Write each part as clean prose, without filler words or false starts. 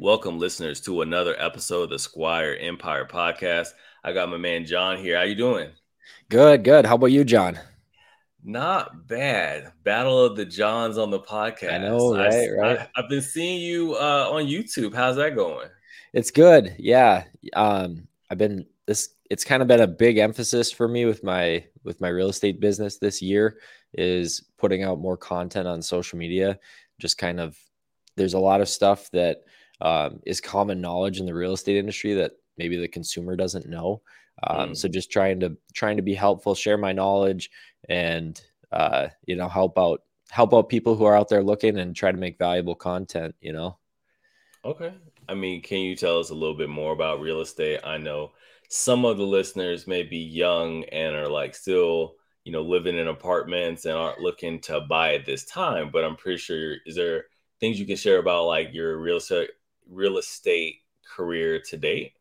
Welcome, listeners, to another episode of the Squire Empire Podcast. I got my man John here. How you doing? Good. How about you, John? Not bad. Battle of the Johns on the podcast. I know, right? I've been seeing you on YouTube. How's that going? It's good. Yeah. It's kind of been a big emphasis for me with my real estate business this year, is putting out more content on social media. Just kind of, there's a lot of stuff that is common knowledge in the real estate industry that maybe the consumer doesn't know. So just trying to be helpful, share my knowledge, and help out people who are out there looking, and try to make valuable content. You know. Okay. I mean, can you tell us a little bit more about real estate? I know some of the listeners may be young and are like still, you know, living in apartments and aren't looking to buy at this time. But I'm pretty sure, is there things you can share about like your real estate career to date?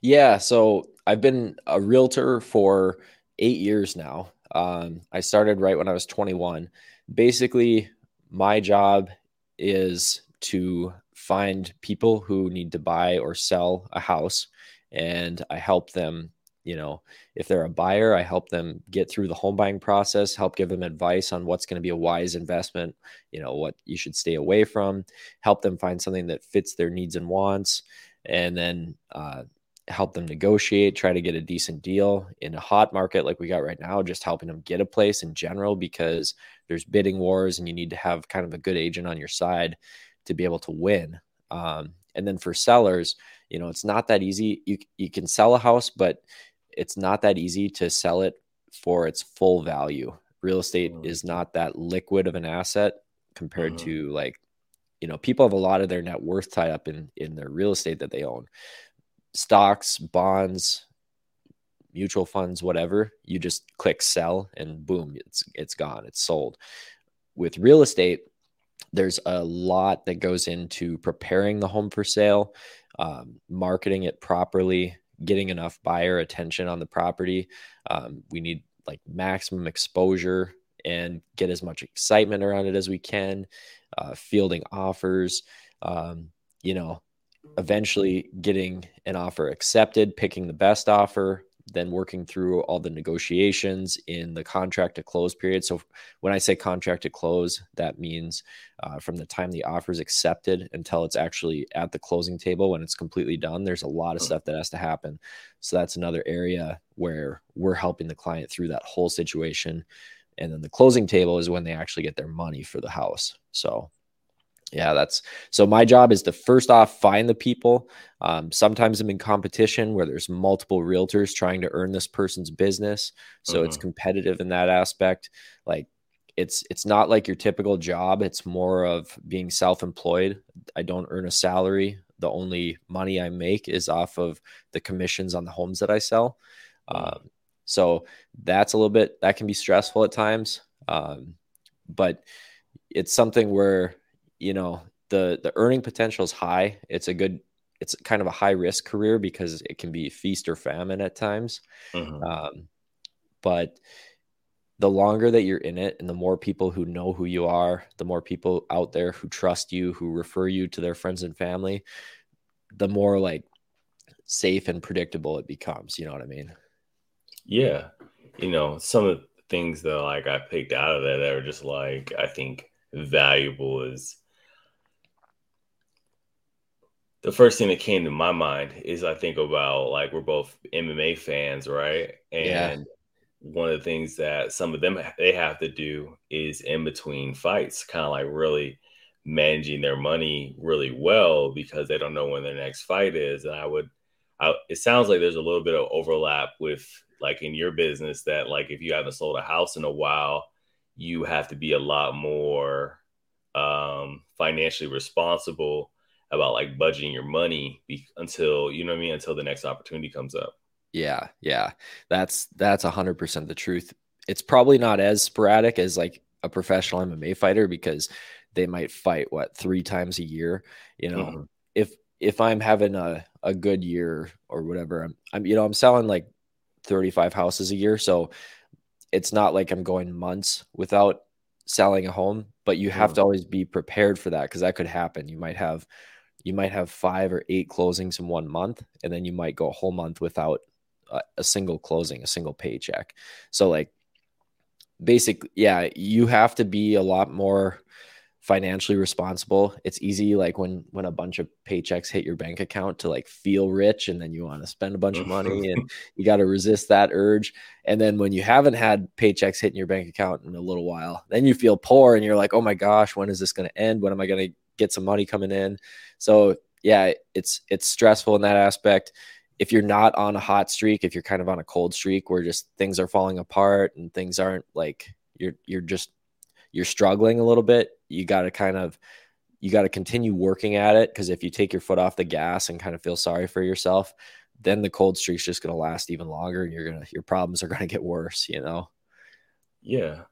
Yeah. So I've been a realtor for 8 years now. I started right when I was 21. Basically, my job is to find people who need to buy or sell a house, and I help them, you know, if they're a buyer, I help them get through the home buying process, help give them advice on what's going to be a wise investment, you know, what you should stay away from, help them find something that fits their needs and wants, and then help them negotiate, try to get a decent deal in a hot market like we got right now, just helping them get a place in general, because there's bidding wars and you need to have kind of a good agent on your side to be able to win. And then for sellers, you know, it's not that easy. You can sell a house, but it's not that easy to sell it for its full value. Real estate is not that liquid of an asset compared to, like, you know, people have a lot of their net worth tied up in their real estate that they own. Stocks, bonds, mutual funds, whatever. You just click sell and boom, it's gone. It's sold. With real estate, there's a lot that goes into preparing the home for sale, marketing it properly, getting enough buyer attention on the property. We need like maximum exposure and get as much excitement around it as we can, fielding offers, you know, eventually getting an offer accepted, picking the best offer, then working through all the negotiations in the contract to close period. So when I say contract to close, that means from the time the offer is accepted until it's actually at the closing table, when it's completely done, there's a lot of stuff that has to happen. So that's another area where we're helping the client through that whole situation. And then the closing table is when they actually get their money for the house. So yeah, so my job is to first off find the people. Sometimes I'm in competition where there's multiple realtors trying to earn this person's business. So it's competitive in that aspect. Like it's not like your typical job. It's more of being self-employed. I don't earn a salary. The only money I make is off of the commissions on the homes that I sell. So that's a little bit, that can be stressful at times. But it's something where, you know, the earning potential is high. It's kind of a high risk career because it can be feast or famine at times. But the longer that you're in it and the more people who know who you are, the more people out there who trust you, who refer you to their friends and family, the more like safe and predictable it becomes. You know what I mean? Yeah. You know, some of the things that like I picked out of that are just like, I think valuable is, the first thing that came to my mind is I think about like we're both MMA fans, right? And one of the things that some of them they have to do is in between fights, kind of like really managing their money really well because they don't know when their next fight is. And it sounds like there's a little bit of overlap with like in your business that like if you haven't sold a house in a while, you have to be a lot more financially responsible about like budgeting your money until, you know what I mean? Until the next opportunity comes up. Yeah. Yeah. That's 100% the truth. It's probably not as sporadic as like a professional MMA fighter because they might fight 3 times a year. You know, if I'm having a good year or whatever, I'm you know, I'm selling like 35 houses a year. So it's not like I'm going months without selling a home, but you have to always be prepared for that, 'cause that could happen. You might have you might have 5 or 8 closings in 1 month, and then you might go a whole month without a single closing, a single paycheck. So like basically, yeah, you have to be a lot more financially responsible. It's easy, like when a bunch of paychecks hit your bank account, to like feel rich, and then you want to spend a bunch of money, and you got to resist that urge. And then when you haven't had paychecks hitting your bank account in a little while, then you feel poor and you're like, oh my gosh, when is this going to end? When am I going to get some money coming in? So yeah, it's stressful in that aspect. If you're not on a hot streak, if you're kind of on a cold streak where just things are falling apart and things aren't like, you're struggling a little bit, you got to continue working at it. Cause if you take your foot off the gas and kind of feel sorry for yourself, then the cold streak's just going to last even longer, and your problems are going to get worse, you know? Yeah.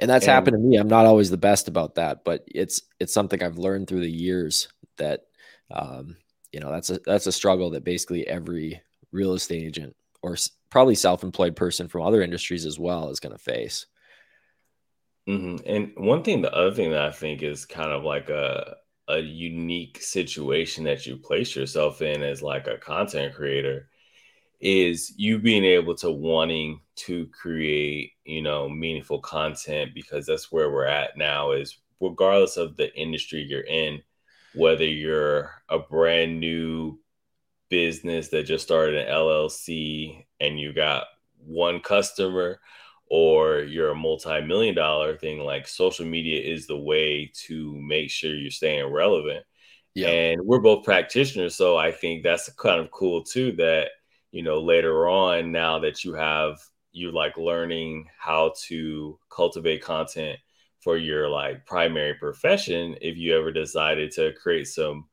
And that's happened to me. I'm not always the best about that, but it's something I've learned through the years that, you know, that's a struggle that basically every real estate agent, or probably self-employed person from other industries as well, is going to face. Mm-hmm. And the other thing that I think is kind of like a unique situation that you place yourself in as like a content creator is you being able to wanting to create, you know, meaningful content, because that's where we're at now, is regardless of the industry you're in, whether you're a brand new business that just started an LLC and you got one customer, or you're a multi-million-dollar thing, like social media is the way to make sure you're staying relevant. Yeah. And we're both practitioners, so I think that's kind of cool too, that, you know, later on, now that you're like learning how to cultivate content for your like primary profession, if you ever decided to create some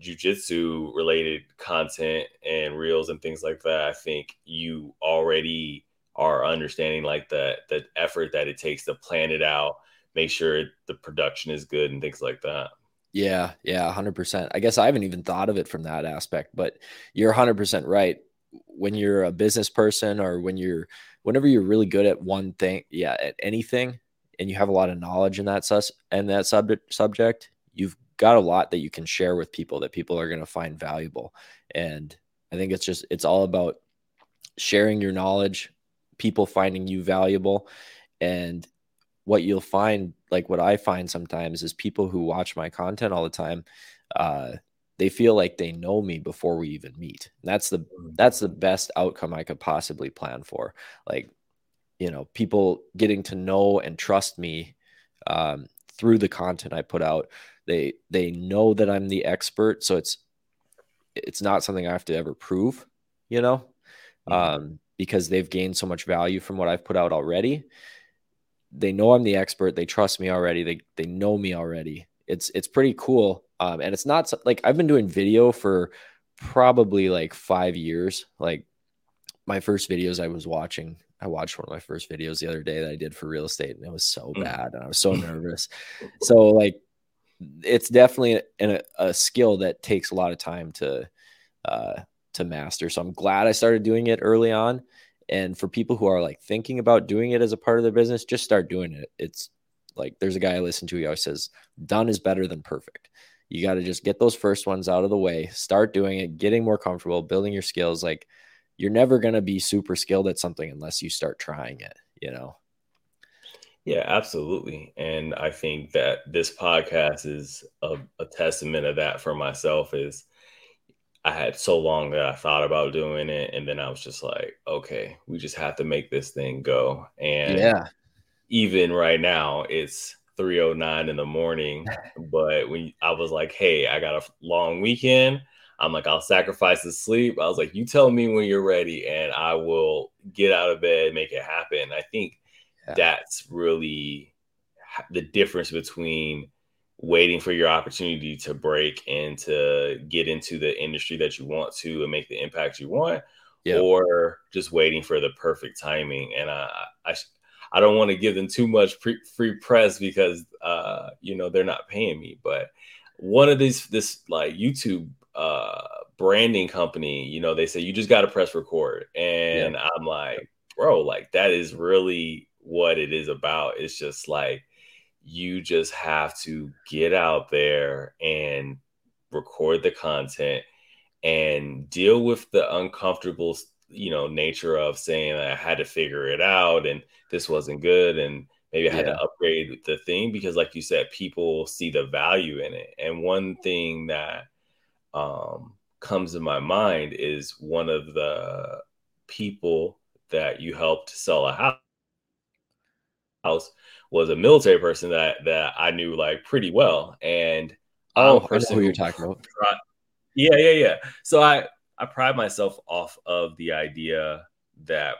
jiu-jitsu related content and reels and things like that, I think you already are understanding like the effort that it takes to plan it out, make sure the production is good and things like that. Yeah. Yeah. 100%. I guess I haven't even thought of it from that aspect, but you're 100% right. When you're a business person, or whenever you're really good at one thing, yeah, at anything, and you have a lot of knowledge in that subject, you've got a lot that you can share with people that people are going to find valuable. And I think it's all about sharing your knowledge, people finding you valuable. And what you'll find, like what I find sometimes, is people who watch my content all the time, they feel like they know me before we even meet. And that's the best outcome I could possibly plan for. Like, you know, people getting to know and trust me through the content I put out. They know that I'm the expert. So it's not something I have to ever prove, you know? Because they've gained so much value from what I've put out already. They know I'm the expert. They trust me already. They know me already. It's pretty cool. And it's not like I've been doing video for probably like 5 years. Like my first videos I watched one of my first videos the other day that I did for real estate, and it was so bad. And I was so nervous. So like, it's definitely a skill that takes a lot of time to master. So I'm glad I started doing it early on. And for people who are like thinking about doing it as a part of their business, just start doing it. It's like, there's a guy I listen to, he always says, done is better than perfect. You got to just get those first ones out of the way, start doing it, getting more comfortable, building your skills. Like, you're never going to be super skilled at something unless you start trying it, you know? Yeah, absolutely. And I think that this podcast is a testament of that for myself. Is I had so long that I thought about doing it, and then I was just like, okay, we just have to make this thing go. And yeah, even right now it's 3:09 in the morning, but when I was like, hey, I got a long weekend, I'm like, I'll sacrifice the sleep. I was like, you tell me when you're ready and I will get out of bed, make it happen. I think that's really the difference between waiting for your opportunity to break and to get into the industry that you want to and make the impact you want, or just waiting for the perfect timing. And I don't want to give them too much free press because, you know, they're not paying me. But one of these, this like YouTube branding company, you know, they say, you just got to press record. And I'm like, bro, like that is really what it is about. It's just like, you just have to get out there and record the content and deal with the uncomfortable, you know, nature of saying I had to figure it out and this wasn't good and maybe I had to upgrade the thing, because like you said, people see the value in it. And one thing that comes to my mind is one of the people that you helped sell a house was a military person that I knew like pretty well. And I know who you're talking about. Yeah. So I pride myself off of the idea that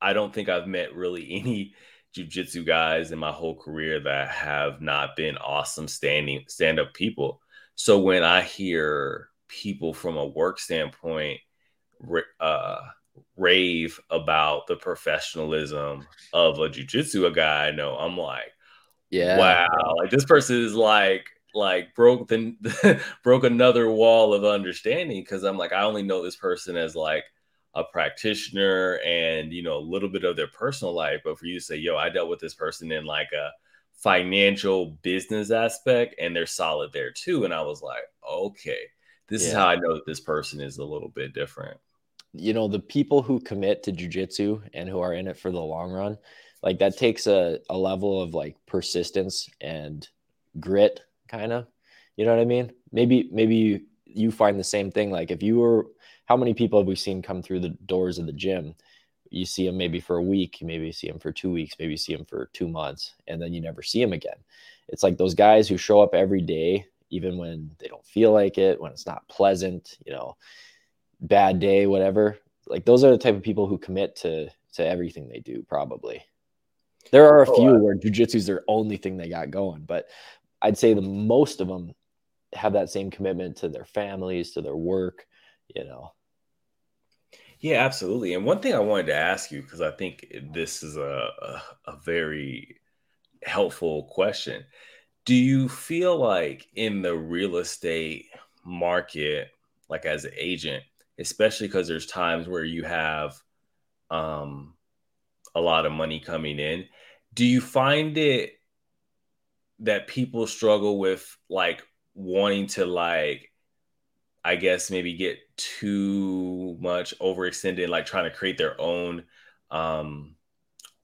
I don't think I've met really any jiu-jitsu guys in my whole career that have not been awesome stand-up people. So when I hear people from a work standpoint rave about the professionalism of a jiu-jitsu guy I know, I'm like, wow, like this person is like broke the broke another wall of understanding, because I'm like, I only know this person as like a practitioner and, you know, a little bit of their personal life. But for you to say, yo, I dealt with this person in like a financial business aspect and they're solid there too. And I was like, okay, this is how I know that this person is a little bit different. You know, the people who commit to jiu-jitsu and who are in it for the long run, like that takes a level of like persistence and grit, kind of, you know what I mean? Maybe you find the same thing. Like if you were, how many people have we seen come through the doors of the gym? You see them maybe for a week, maybe you see them for 2 weeks, maybe you see them for 2 months, and then you never see them again. It's like those guys who show up every day, even when they don't feel like it, when it's not pleasant, you know, bad day, whatever. Like those are the type of people who commit to everything they do, probably. There are a few where jiu-jitsu is their only thing they got going, but I'd say the most of them have that same commitment to their families, to their work, you know. Yeah, absolutely. And one thing I wanted to ask you, because I think this is a very helpful question. Do you feel like in the real estate market, like as an agent, especially because there's times where you have a lot of money coming in, do you find it that people struggle with like wanting to like, I guess maybe get too much overextended, like trying to create their own,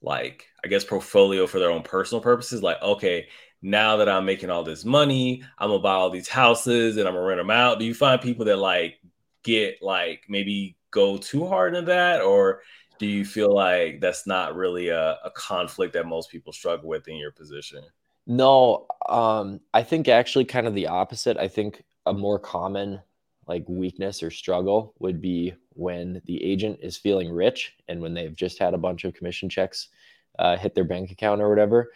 like, I guess portfolio for their own personal purposes. Like, okay, now that I'm making all this money, I'm gonna buy all these houses and I'm gonna rent them out. Do you find people that like get like maybe go too hard in that? Or do you feel like that's not really a conflict that most people struggle with in your position? No, I think actually kind of the opposite. I think a more common like weakness or struggle would be when the agent is feeling rich and when they've just had a bunch of commission checks hit their bank account or whatever,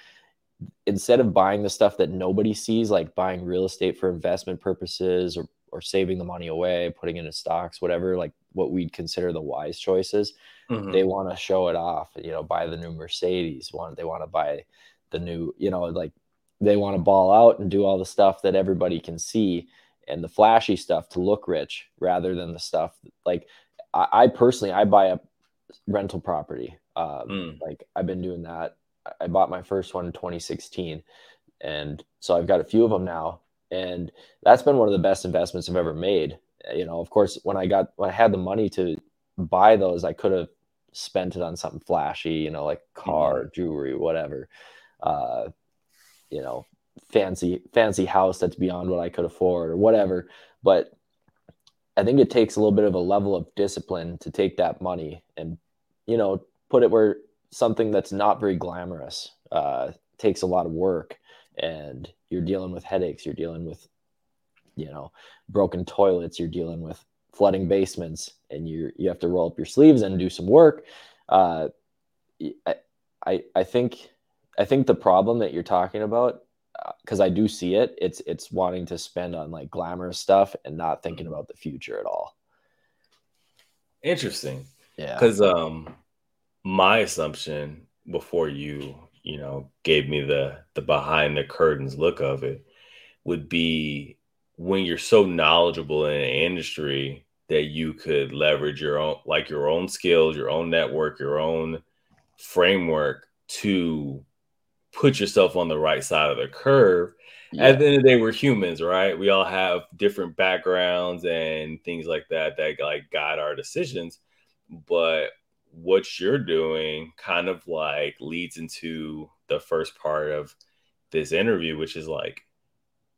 instead of buying the stuff that nobody sees, like buying real estate for investment purposes or saving the money away, putting it into stocks, whatever, like what we'd consider the wise choices, they want to show it off, you know, buy the new Mercedes, they want to buy the new, you know, like they want to ball out and do all the stuff that everybody can see and the flashy stuff to look rich, rather than the stuff like I personally, I buy a rental property. Like I've been doing that. I bought my first one in 2016. And so I've got a few of them now. And that's been one of the best investments I've ever made. You know, of course, when I had the money to buy those, I could have spent it on something flashy, you know, like car, jewelry, whatever, you know, fancy house that's beyond what I could afford or whatever. But I think it takes a little bit of a level of discipline to take that money and, you know, put it where something that's not very glamorous, takes a lot of work, and you're dealing with headaches, you're dealing with, you know, broken toilets, you're dealing with flooding basements, and you have to roll up your sleeves and do some work. I think the problem that you're talking about, because I do see it, it's wanting to spend on like glamorous stuff and not thinking about the future at all. Interesting. Yeah. Because my assumption before you know, gave me the behind the curtains look of it, would be when you're so knowledgeable in an industry that you could leverage your own, like your own skills, your own network, your own framework to put yourself on the right side of the curve, Yeah. At the end of the day, we're humans, right? We all have different backgrounds and things like that that like guide our decisions. But what you're doing kind of like leads into the first part of this interview, which is like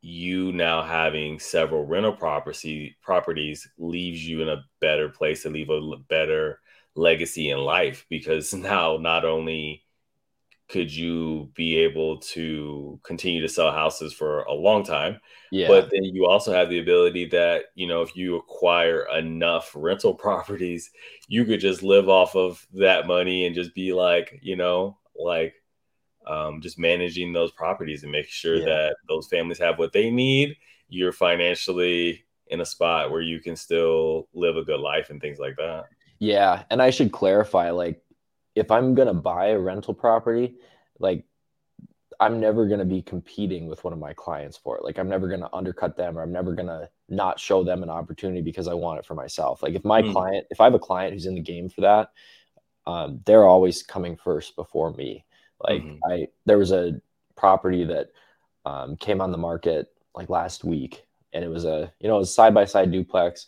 you now having several rental properties leaves you in a better place to leave a better legacy in life, because now not only could you be able to continue to sell houses for a long time, but then you also have the ability that, you know, if you acquire enough rental properties, you could just live off of that money and just be like, you know, like just managing those properties and making sure that those families have what they need. You're financially in a spot where you can still live a good life and things like that. Yeah. And I should clarify, like, if I'm going to buy a rental property, like I'm never going to be competing with one of my clients for it. Like I'm never going to undercut them, or I'm never going to not show them an opportunity because I want it for myself. Like if my client, if I have a client who's in the game for that, they're always coming first before me. Like there was a property that came on the market like last week, and it was a, you know, a side-by-side duplex.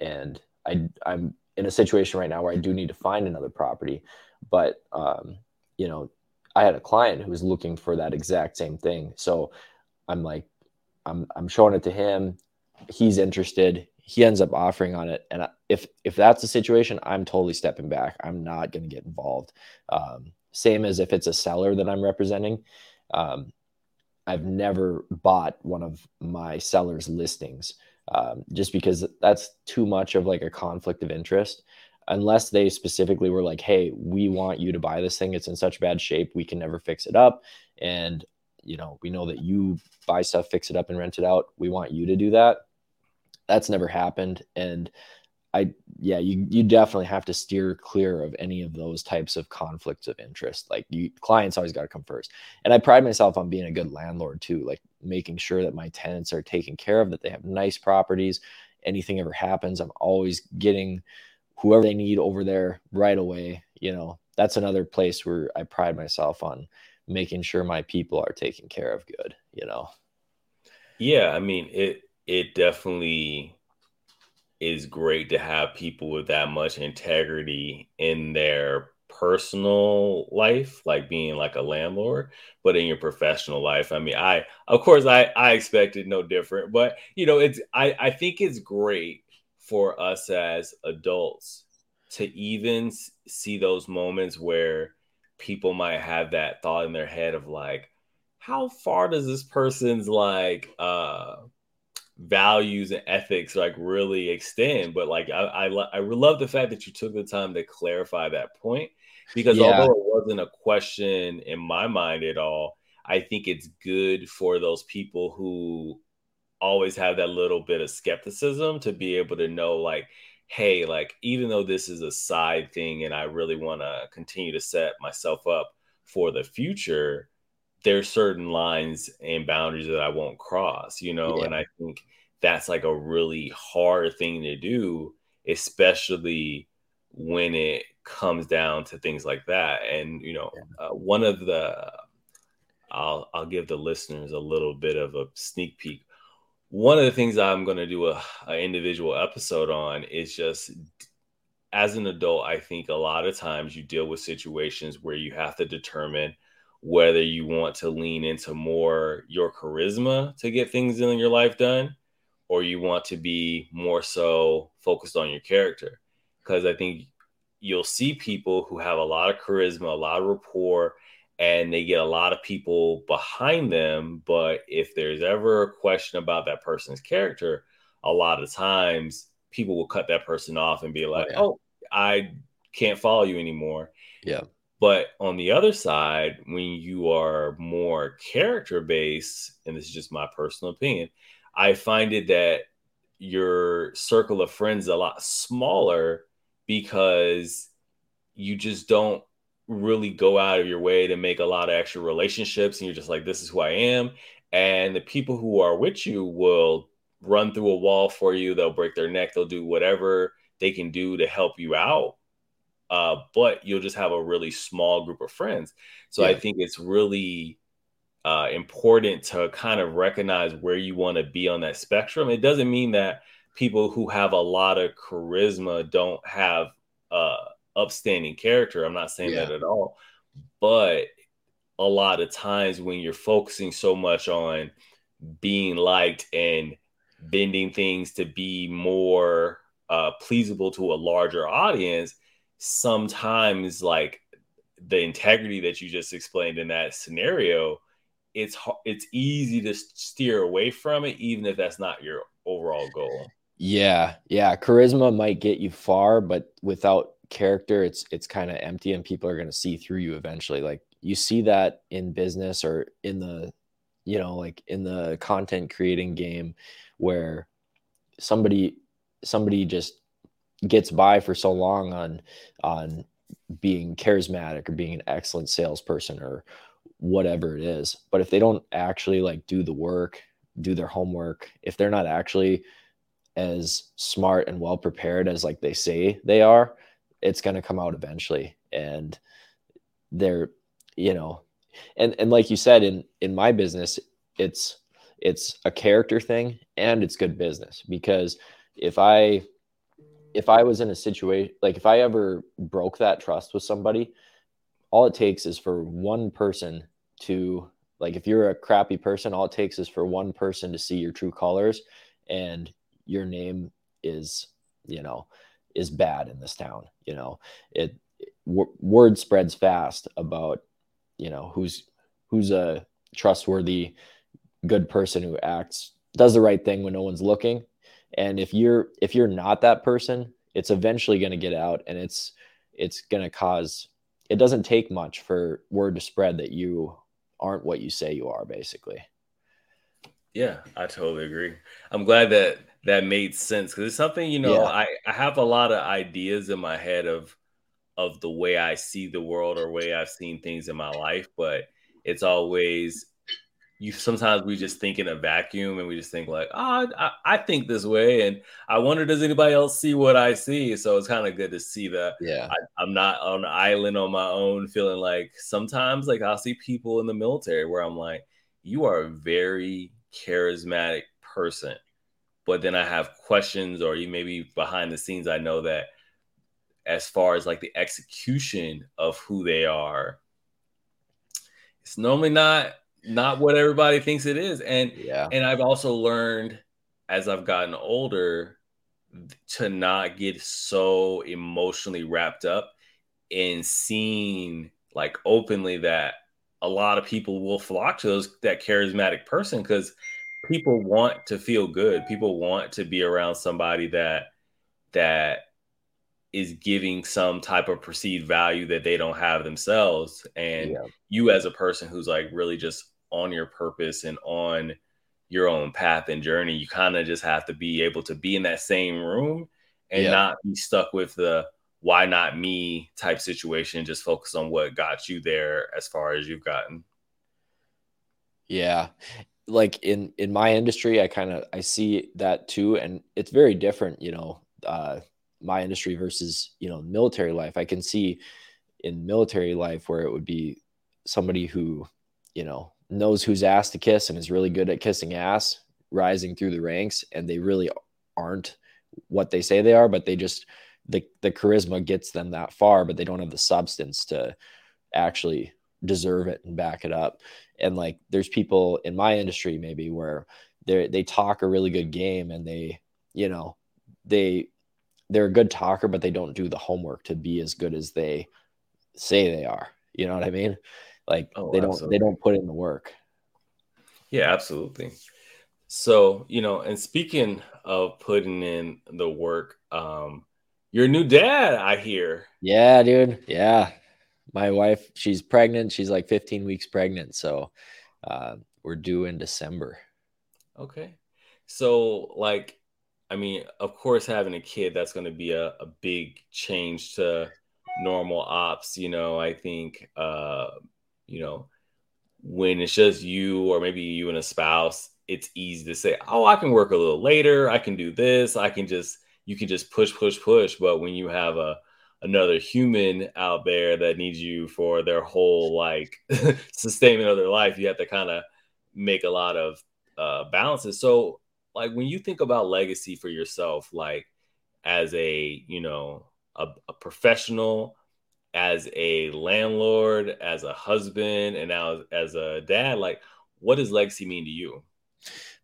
And I'm in a situation right now where I do need to find another property, but you know, I had a client who was looking for that exact same thing. So I'm like, I'm showing it to him. He's interested. He ends up offering on it. And if that's the situation, I'm totally stepping back. I'm not going to get involved. Same as if it's a seller that I'm representing. I've never bought one of my sellers' listings. Just because that's too much of like a conflict of interest, unless they specifically were like, hey, we want you to buy this thing. It's in such bad shape. We can never fix it up. And, you know, we know that you buy stuff, fix it up and rent it out. We want you to do that. That's never happened. And you definitely have to steer clear of any of those types of conflicts of interest. Like clients always got to come first. And I pride myself on being a good landlord too, like making sure that my tenants are taken care of, that they have nice properties. Anything ever happens, I'm always getting whoever they need over there right away. You know, that's another place where I pride myself on making sure my people are taken care of good, you know? Yeah. I mean, it definitely is great to have people with that much integrity in their personal life, like being like a landlord, but in your professional life. I mean, I expected no different, but you know, I think it's great for us as adults to even see those moments where people might have that thought in their head of like, how far does this person's like, values and ethics like really extend? But like I love the fact that you took the time to clarify that point, because although it wasn't a question in my mind at all, I think it's good for those people who always have that little bit of skepticism to be able to know like, hey, like even though this is a side thing and I really want to continue to set myself up for the future, there's certain lines and boundaries that I won't cross, you know? Yeah. And I think that's like a really hard thing to do, especially when it comes down to things like that. And, you know, one of the, I'll give the listeners a little bit of a sneak peek. One of the things I'm going to do an individual episode on is just, as an adult, I think a lot of times you deal with situations where you have to determine whether you want to lean into more your charisma to get things in your life done, or you want to be more so focused on your character. Because I think you'll see people who have a lot of charisma, a lot of rapport, and they get a lot of people behind them. But if there's ever a question about that person's character, a lot of times people will cut that person off and be like, oh, I can't follow you anymore. Yeah. But on the other side, when you are more character-based, and this is just my personal opinion, I find it that your circle of friends is a lot smaller, because you just don't really go out of your way to make a lot of extra relationships, and you're just like, this is who I am. And the people who are with you will run through a wall for you. They'll break their neck. They'll do whatever they can do to help you out. But you'll just have a really small group of friends. So I think it's really important to kind of recognize where you want to be on that spectrum. It doesn't mean that people who have a lot of charisma don't have upstanding character. I'm not saying that at all. But a lot of times when you're focusing so much on being liked and bending things to be more pleasable to a larger audience, sometimes like the integrity that you just explained in that scenario, it's easy to steer away from it, even if that's not your overall goal. Yeah. Charisma might get you far, but without character, it's kind of empty, and people are going to see through you eventually. Like you see that in business or in the, you know, like in the content creating game, where somebody just gets by for so long on being charismatic or being an excellent salesperson or whatever it is. But if they don't actually like do the work, do their homework, if they're not actually as smart and well prepared as like they say they are, it's going to come out eventually. And they're, you know, and like you said, in my business, it's a character thing and it's good business, because if I was in a situation, like if I ever broke that trust with somebody, all it takes is for one person to, like, if you're a crappy person, all it takes is for one person to see your true colors and your name is bad in this town. You know, word spreads fast about, you know, who's a trustworthy, good person who does the right thing when no one's looking. And if you're not that person, it's eventually going to get out, and it's going to cause, it doesn't take much for word to spread that you aren't what you say you are, basically. Yeah, I totally agree. I'm glad that made sense, because it's something, you know, I have a lot of ideas in my head of the way I see the world or way I've seen things in my life, but it's always, sometimes we just think in a vacuum, and we just think like, I think this way, and I wonder, does anybody else see what I see? So it's kind of good to see that I'm not on an island on my own, feeling like sometimes, like, I'll see people in the military where I'm like, you are a very charismatic person. But then I have questions, or you maybe behind the scenes, I know that as far as like the execution of who they are, it's normally not what everybody thinks it is. And I've also learned as I've gotten older to not get so emotionally wrapped up in seeing like openly that a lot of people will flock to that charismatic person, because people want to feel good. People want to be around somebody that is giving some type of perceived value that they don't have themselves. And you as a person who's like really just on your purpose and on your own path and journey, you kind of just have to be able to be in that same room and not be stuck with the why not me type situation. Just focus on what got you there as far as you've gotten. Yeah. Like in my industry, I see that too. And it's very different, you know, my industry versus, you know, military life. I can see in military life where it would be somebody who, you know, knows whose ass to kiss and is really good at kissing ass, rising through the ranks. And they really aren't what they say they are, but they just, the charisma gets them that far, but they don't have the substance to actually deserve it and back it up. And like, there's people in my industry maybe where they talk a really good game, and they, you know, they're a good talker, but they don't do the homework to be as good as they say they are. You know what I mean? Like they don't put in the work. Yeah, absolutely. So, you know, and speaking of putting in the work, you're a new dad, I hear. Yeah, dude. Yeah. My wife, she's pregnant. She's like 15 weeks pregnant. So we're due in December. Okay. So like, I mean, of course, having a kid, that's going to be a big change to normal ops. You know, I think, you know, when it's just you or maybe you and a spouse, it's easy to say, oh, I can work a little later. I can do this. I can just, you can just push, push, push. But when you have a another human out there that needs you for their whole like sustainment of their life, you have to kind of make a lot of balances. So like when you think about legacy for yourself, like as a, you know, a professional, as a landlord, as a husband, and now as a dad, like what does legacy mean to you?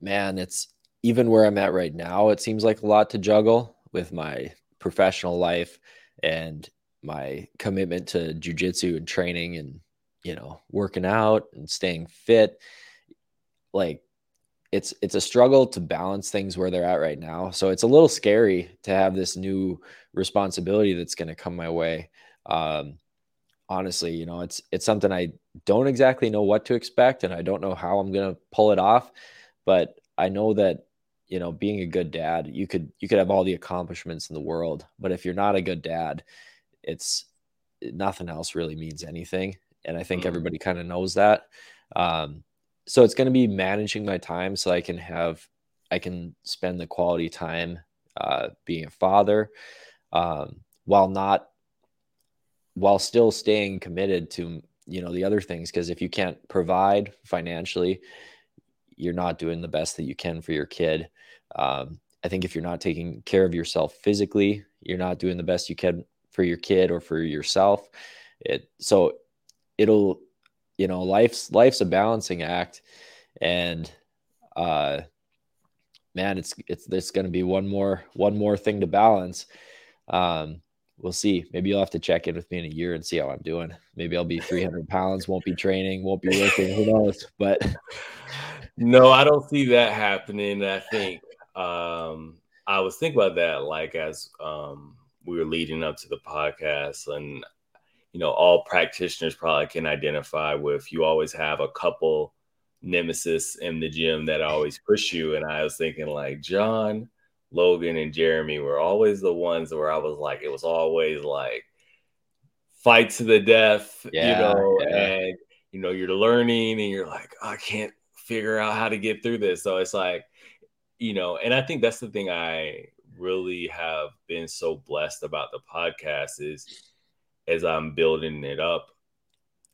Man, it's even where I'm at right now, it seems like a lot to juggle with my professional life and my commitment to jujitsu and training and, you know, working out and staying fit. Like it's a struggle to balance things where they're at right now. So it's a little scary to have this new responsibility that's going to come my way. Honestly, you know, it's something I don't exactly know what to expect, and I don't know how I'm going to pull it off, but I know that, you know, being a good dad, you could have all the accomplishments in the world, but if you're not a good dad, it's nothing else really means anything. And I think everybody kind of knows that. So it's going to be managing my time so I can spend the quality time being a father while still staying committed to, you know, the other things. Because if you can't provide financially, you're not doing the best that you can for your kid. I think if you're not taking care of yourself physically, you're not doing the best you can for your kid or for yourself. You know, life's a balancing act, and man, it's going to be one more thing to balance. We'll see. Maybe you'll have to check in with me in a year and see how I'm doing. Maybe I'll be 300 pounds, won't be training, won't be working. Who knows? But no, I don't see that happening. I think I was thinking about that, like as we were leading up to the podcast, and you know, all practitioners probably can identify with, you always have a couple nemesis in the gym that always push you. And I was thinking like John, Logan, and Jeremy were always the ones where I was like, it was always like fight to the death, and you know, you're learning and you're like, oh, I can't figure out how to get through this. So it's like, you know, and I think that's the thing I really have been so blessed about the podcast is, as I'm building it up,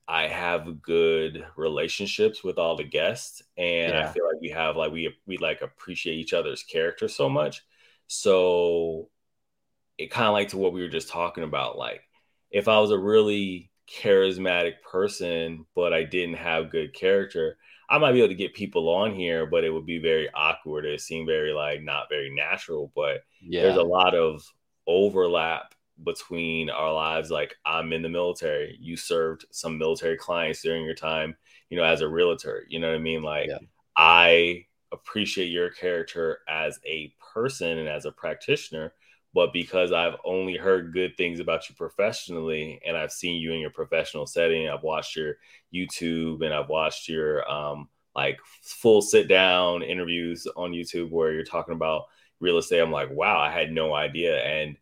I have good relationships with all the guests, and I feel like we appreciate each other's character so much. So it kind of like to what we were just talking about. Like if I was a really charismatic person, but I didn't have good character, I might be able to get people on here, but it would be very awkward. It seemed very like not very natural, but there's a lot of overlap between our lives. Like I'm in the military, you served some military clients during your time, you know, as a realtor, you know what I mean? Like I appreciate your character as a person and as a practitioner, but because I've only heard good things about you professionally, and I've seen you in your professional setting, I've watched your YouTube, and I've watched your like full sit down interviews on YouTube where you're talking about real estate, I'm like, wow, I had no idea. And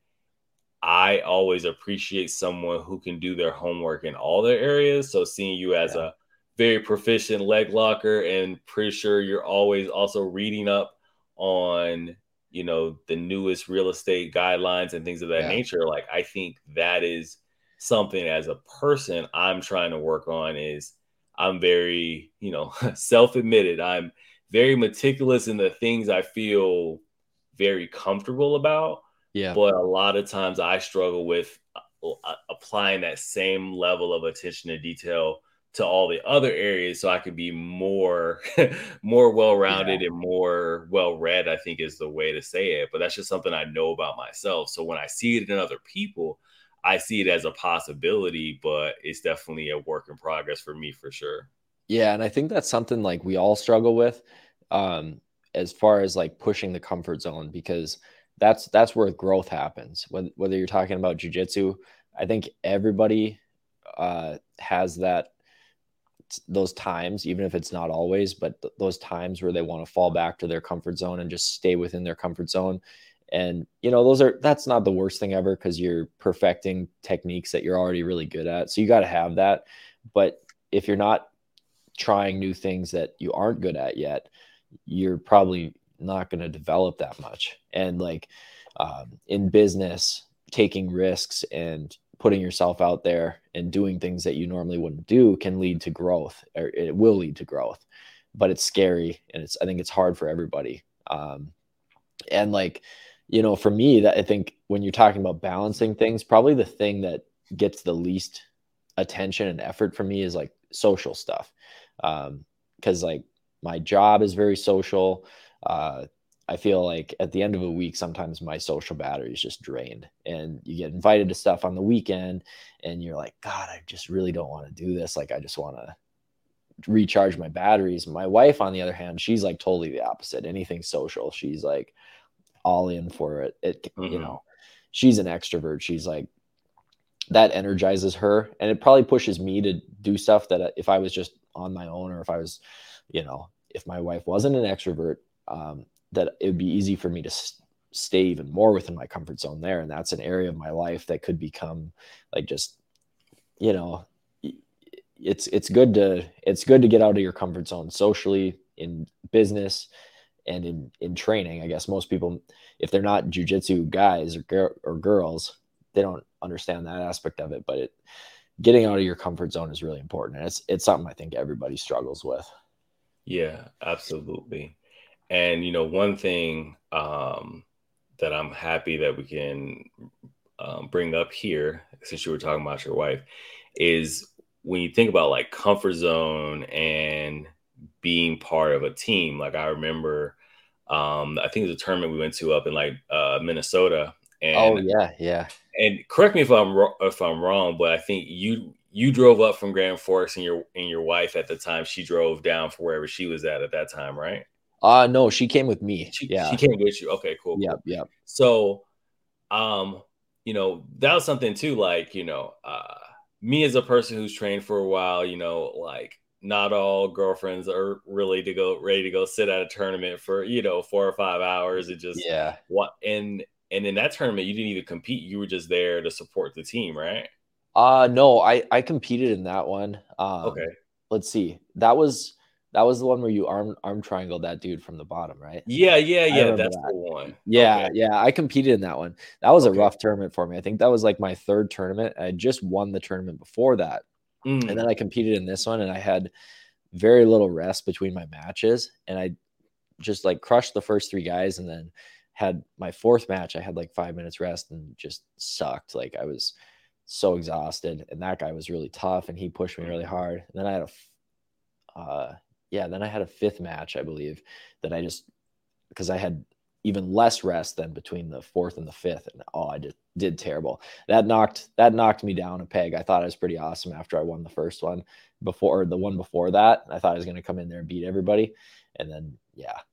I always appreciate someone who can do their homework in all their areas. So seeing you as a very proficient leg locker, and pretty sure you're always also reading up on, you know, the newest real estate guidelines and things of that nature. Like, I think that is something as a person I'm trying to work on is I'm very, you know, self-admitted. I'm very meticulous in the things I feel very comfortable about. Yeah. But a lot of times I struggle with applying that same level of attention to detail to all the other areas, so I could be more well-rounded and more well-read, I think is the way to say it. But that's just something I know about myself. So when I see it in other people, I see it as a possibility, but it's definitely a work in progress for me for sure. Yeah. And I think that's something like we all struggle with as far as like pushing the comfort zone, because that's where growth happens. Whether you're talking about jiu-jitsu, I think everybody has those times, even if it's not always, but those times where they want to fall back to their comfort zone and just stay within their comfort zone. And, you know, that's not the worst thing ever, because you're perfecting techniques that you're already really good at. So you got to have that. But if you're not trying new things that you aren't good at yet, you're probably not going to develop that much. And like in business, taking risks and putting yourself out there and doing things that you normally wouldn't do can lead to growth, or it will lead to growth, but it's scary. And I think it's hard for everybody. And like, you know, for me, that I think when you're talking about balancing things, probably the thing that gets the least attention and effort for me is like social stuff. 'Cause like my job is very social. I feel like at the end of a week, sometimes my social battery is just drained, and you get invited to stuff on the weekend and you're like, God, I just really don't want to do this. Like, I just want to recharge my batteries. My wife, on the other hand, she's like totally the opposite. Anything social, she's like all in for it. Mm-hmm. You know, she's an extrovert. She's like, that energizes her, and it probably pushes me to do stuff that if I was just on my own, or if I was, you know, if my wife wasn't an extrovert, that it would be easy for me to stay even more within my comfort zone there. And that's an area of my life that could become like, just, you know, it's good to get out of your comfort zone socially, in business, and in training. I guess most people, if they're not jiu-jitsu guys or girls, they don't understand that aspect of it, but getting out of your comfort zone is really important. And it's something I think everybody struggles with. Yeah, absolutely. And, you know, one thing that I'm happy that we can bring up here, since you were talking about your wife, is when you think about like comfort zone and being part of a team. Like I remember, I think it was a tournament we went to up in like Minnesota. And, oh, yeah, yeah. And correct me if I'm wrong, but I think you drove up from Grand Forks, and your wife at the time, she drove down from wherever she was at that time, right? No, she came with me. She came with you. Okay, cool. Yeah, yeah. So, you know, that was something too, like, you know, me as a person who's trained for a while, you know, like not all girlfriends are really ready to go sit at a tournament for, you know, 4 or 5 hours. It just, yeah. And in that tournament, you didn't even compete. You were just there to support the team, right? No, I competed in that one. Okay. Let's see. That was the one where you arm triangled that dude from the bottom, right? Yeah. That's the one. Yeah, okay. Yeah. I competed in that one. That was a rough tournament for me. I think that was like my third tournament. I just won the tournament before that. Mm. And then I competed in this one, and I had very little rest between my matches. And I just like crushed the first 3 guys, and then had my fourth match. I had like 5 minutes rest and just sucked. Like I was so exhausted, and that guy was really tough, and he pushed me really hard. And then I had a fifth match, I believe, that I just, because I had even less rest than between the fourth and the fifth, and I just did terrible. That knocked me down a peg. I thought I was pretty awesome after I won the first one, before that. I thought I was going to come in there and beat everybody, and then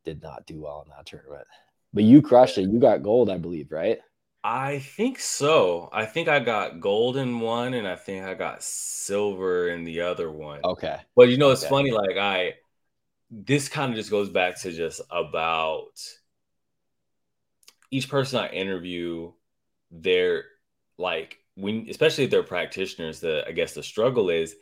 did not do well in that tournament. But you crushed it. You got gold, I believe, right? I think so. I think I got gold in one, and I think I got silver in the other one. Okay. But you know, it's funny. Like this kind of just goes back to just about each person I interview, they're like, especially if they're practitioners, I guess the struggle is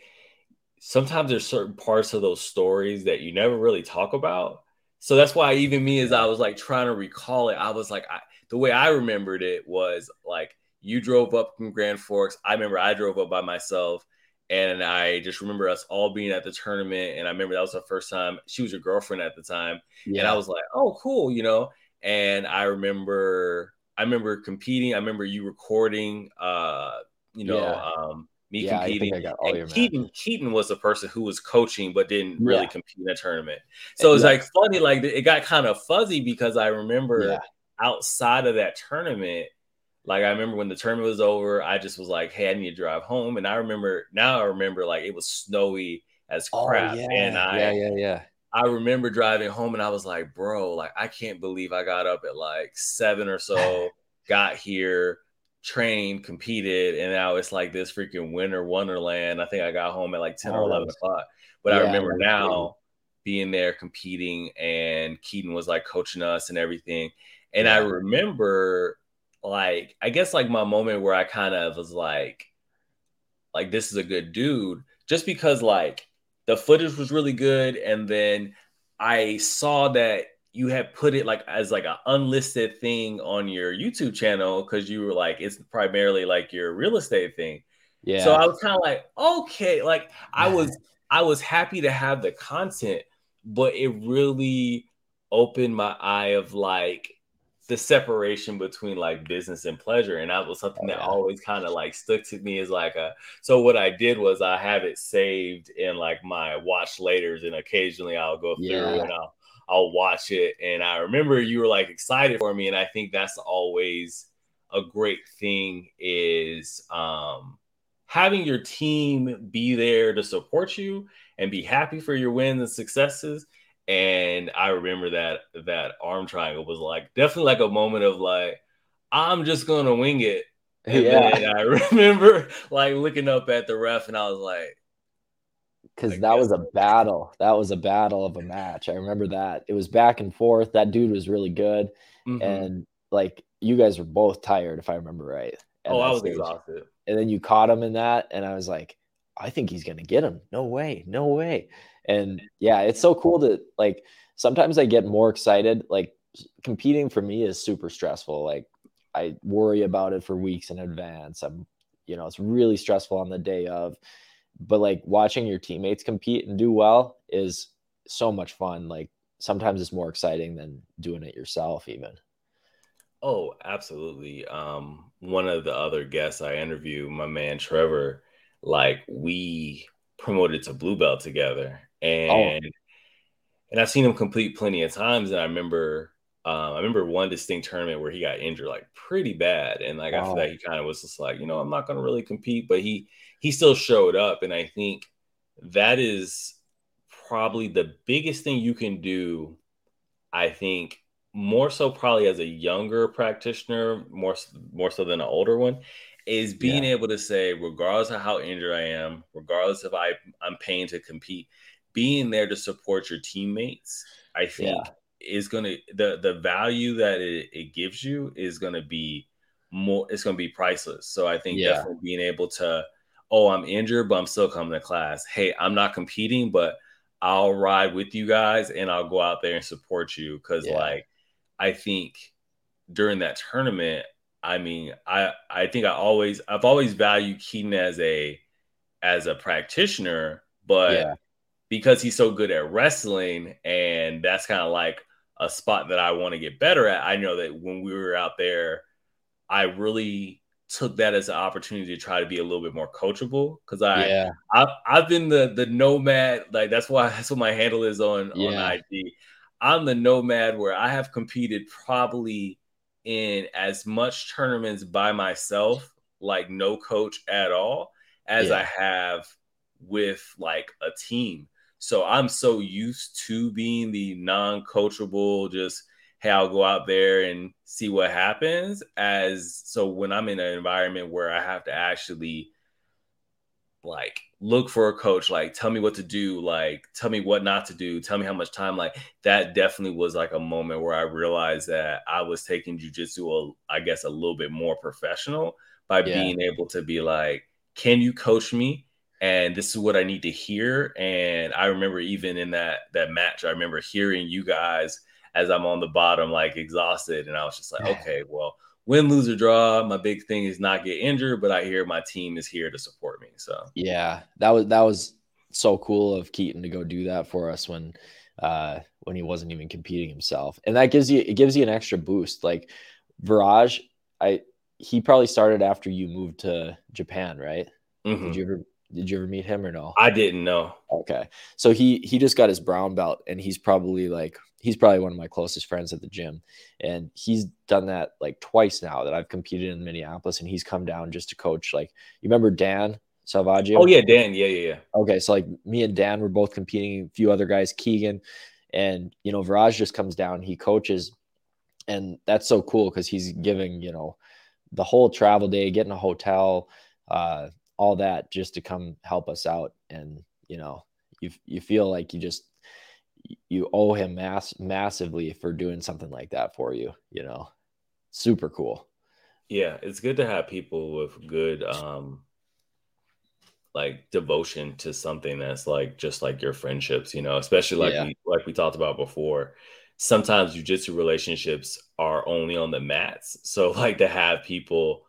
sometimes there's certain parts of those stories that you never really talk about. So that's why even me, as I was like trying to recall it, I was like, the way I remembered it was like, you drove up from Grand Forks. I remember I drove up by myself, and I just remember us all being at the tournament. And I remember that was the first time. She was your girlfriend at the time. Yeah. And I was like, oh, cool. You know? And I remember competing. I remember you recording, me competing. I think I got all your Keaton was the person who was coaching but didn't really compete in a tournament. So it's like funny, like it got kind of fuzzy, because I remember outside of that tournament, like I remember when the tournament was over, I just was like, hey, I need to drive home. And I remember like it was snowy as crap. And I remember driving home, and I was like, bro, like I can't believe I got up at like 7 or so, got here, trained, competed, and now it's like this freaking winter wonderland. I think I got home at like 10 or 11 o'clock. But I remember now being there competing, and Keaton was like coaching us and everything. And I remember like, I guess like my moment where I kind of was like, this is a good dude, just because like the footage was really good. And then I saw that you had put it like as like an unlisted thing on your YouTube channel because you were like, it's primarily like your real estate thing. Yeah. So I was kind of like, okay, like I was happy to have the content, but it really opened my eye of like the separation between like business and pleasure. And that was something that always kind of like stuck to me as like a, so what I did was I have it saved in like my watch laters, and occasionally I'll go through and I'll watch it. And I remember you were like excited for me. And I think that's always a great thing is having your team be there to support you and be happy for your wins and successes. And I remember that arm triangle was like definitely like a moment of like, I'm just going to wing it. And then I remember like looking up at the ref and I was like, because that was a battle. That was a battle of a match. I remember that. It was back and forth. That dude was really good. Mm-hmm. And, like, you guys were both tired, if I remember right. Oh, I was exhausted. And then you caught him in that, and I was like, I think he's going to get him. No way. No way. And, yeah, it's so cool to, like, sometimes I get more excited. Like, competing for me is super stressful. Like, I worry about it for weeks in advance. It's really stressful on the day of. But like watching your teammates compete and do well is so much fun. Like sometimes it's more exciting than doing it yourself even. Oh, absolutely. One of the other guests I interviewed, my man, Trevor, like we promoted to blue belt together and I've seen him complete plenty of times. And I remember one distinct tournament where he got injured like pretty bad. And like after that, he kind of was just like, you know, I'm not going to really compete, but he still showed up. And I think that is probably the biggest thing you can do. I think more so probably as a younger practitioner, more so than an older one, is being able to say, regardless of how injured I am, regardless if I'm paying to compete, being there to support your teammates, I think is going to, the value that it gives you is going to be more, it's going to be priceless. So I think definitely being able to, oh, I'm injured, but I'm still coming to class. Hey, I'm not competing, but I'll ride with you guys and I'll go out there and support you. Cause like, I think during that tournament, I mean, I think I've always valued Keaton as a practitioner, but because he's so good at wrestling, and that's kind of like a spot that I want to get better at. I know that when we were out there, I really took that as an opportunity to try to be a little bit more coachable, because I've been the nomad, like that's what my handle is on IG. I'm the nomad where I have competed probably in as much tournaments by myself, like no coach at all, as I have with like a team. So I'm so used to being the non-coachable, just hey, I'll go out there and see what happens. So when I'm in an environment where I have to actually like look for a coach, like tell me what to do, like tell me what not to do, tell me how much time, like that definitely was like a moment where I realized that I was taking jiu-jitsu, I guess, a little bit more professional by being able to be like, can you coach me? And this is what I need to hear. And I remember even in that match, I remember hearing you guys as I'm on the bottom, like exhausted. And I was just like, okay, well, win, lose, or draw. My big thing is not get injured, but I hear my team is here to support me. So yeah, that was so cool of Keaton to go do that for us when he wasn't even competing himself. And that gives you an extra boost. Like Viraj, he probably started after you moved to Japan, right? Mm-hmm. Did you ever meet him or no? I didn't know. Okay. So he just got his brown belt, and he's probably one of my closest friends at the gym. And he's done that like twice now that I've competed in Minneapolis, and he's come down just to coach. Like, you remember Dan Salvaggio? Oh yeah, Dan. Yeah. Okay. So like me and Dan were both competing, a few other guys, Keegan, and Viraj just comes down, he coaches, and that's so cool because he's giving, the whole travel day, getting a hotel, all that just to come help us out. And, you feel like you owe him massively for doing something like that for you, super cool. Yeah. It's good to have people with good, like devotion to something that's like, just like your friendships, especially like we talked about before, sometimes jiu-jitsu relationships are only on the mats. So like to have people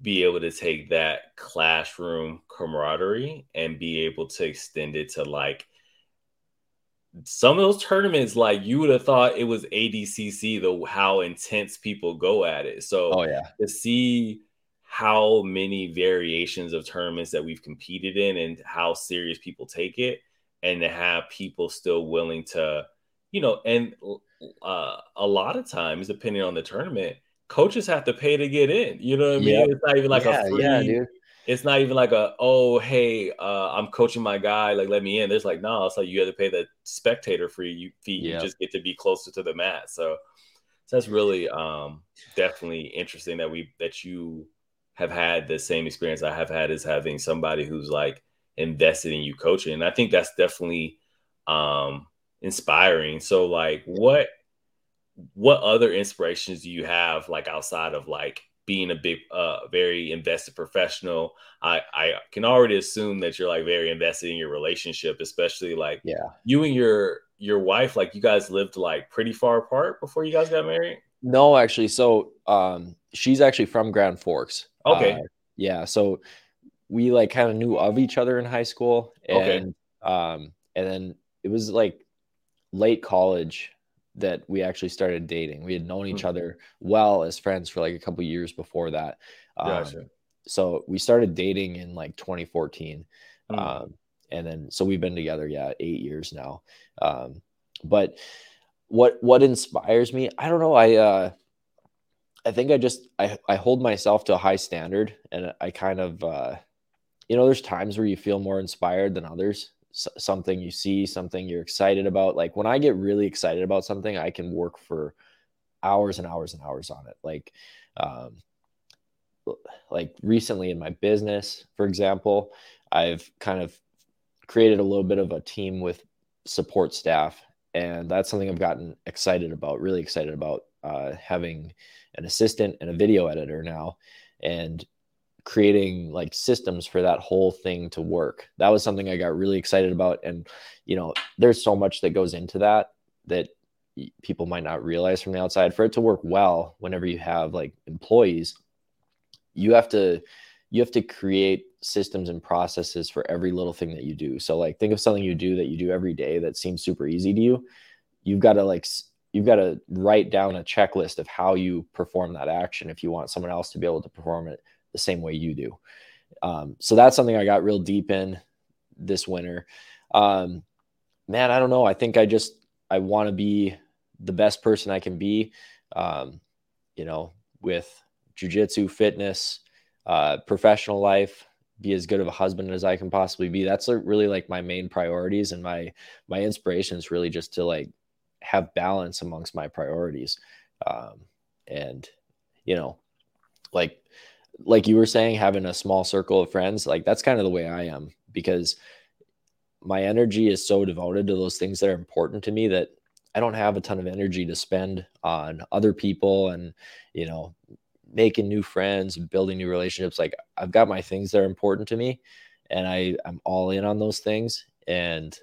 be able to take that classroom camaraderie and be able to extend it to like some of those tournaments, like you would have thought it was ADCC, how intense people go at it. So to see how many variations of tournaments that we've competed in and how serious people take it, and to have people still willing to, you know, and a lot of times, depending on the tournament, coaches have to pay to get in. You know what I mean? It's not even like a free, it's not even like a, oh, hey, I'm coaching my guy, like, let me in. There's like, no, it's like you have to pay the spectator free fee. You just get to be closer to the mat. So that's really definitely interesting that you have had the same experience I have had, is having somebody who's like invested in you coaching. And I think that's definitely inspiring. So like what other inspirations do you have, like outside of like being a big, very invested professional? I can already assume that you're like very invested in your relationship, especially like you and your wife, like you guys lived like pretty far apart before you guys got married. No, actually. So, she's actually from Grand Forks. Okay. So we like kind of knew of each other in high school, and, and then it was like late college that we actually started dating. We had known each other well as friends for like a couple of years before that. So we started dating in like 2014. And then, so we've been together, 8 years now. But what inspires me, I don't know. I think I hold myself to a high standard, and I kind of, you know, there's times where you feel more inspired than others. Something you see, something you're excited about. Like when I get really excited about something, I can work for hours and hours and hours on it. Like, like recently in my business, for example, I've kind of created a little bit of a team with support staff. And that's something I've gotten excited about, really excited about, having an assistant and a video editor now, and creating like systems for that whole thing to work. That was something I got really excited about. And, you know, there's so much that goes into that people might not realize from the outside. For it to work well, whenever you have like employees, you have to create systems and processes for every little thing that you do. So like, think of something that you do every day that seems super easy to you. You've got to write down a checklist of how you perform that action if you want someone else to be able to perform it the same way you do. So that's something I got real deep in this winter. Man, I don't know. I think I want to be the best person I can be, you know, with jujitsu, fitness, professional life, be as good of a husband as I can possibly be. That's really like my main priorities, and my inspiration is really just to like have balance amongst my priorities. And, you know, like you were saying, having a small circle of friends, like that's kind of the way I am, because my energy is so devoted to those things that are important to me that I don't have a ton of energy to spend on other people and, you know, making new friends and building new relationships. Like I've got my things that are important to me, and I'm all in on those things. And,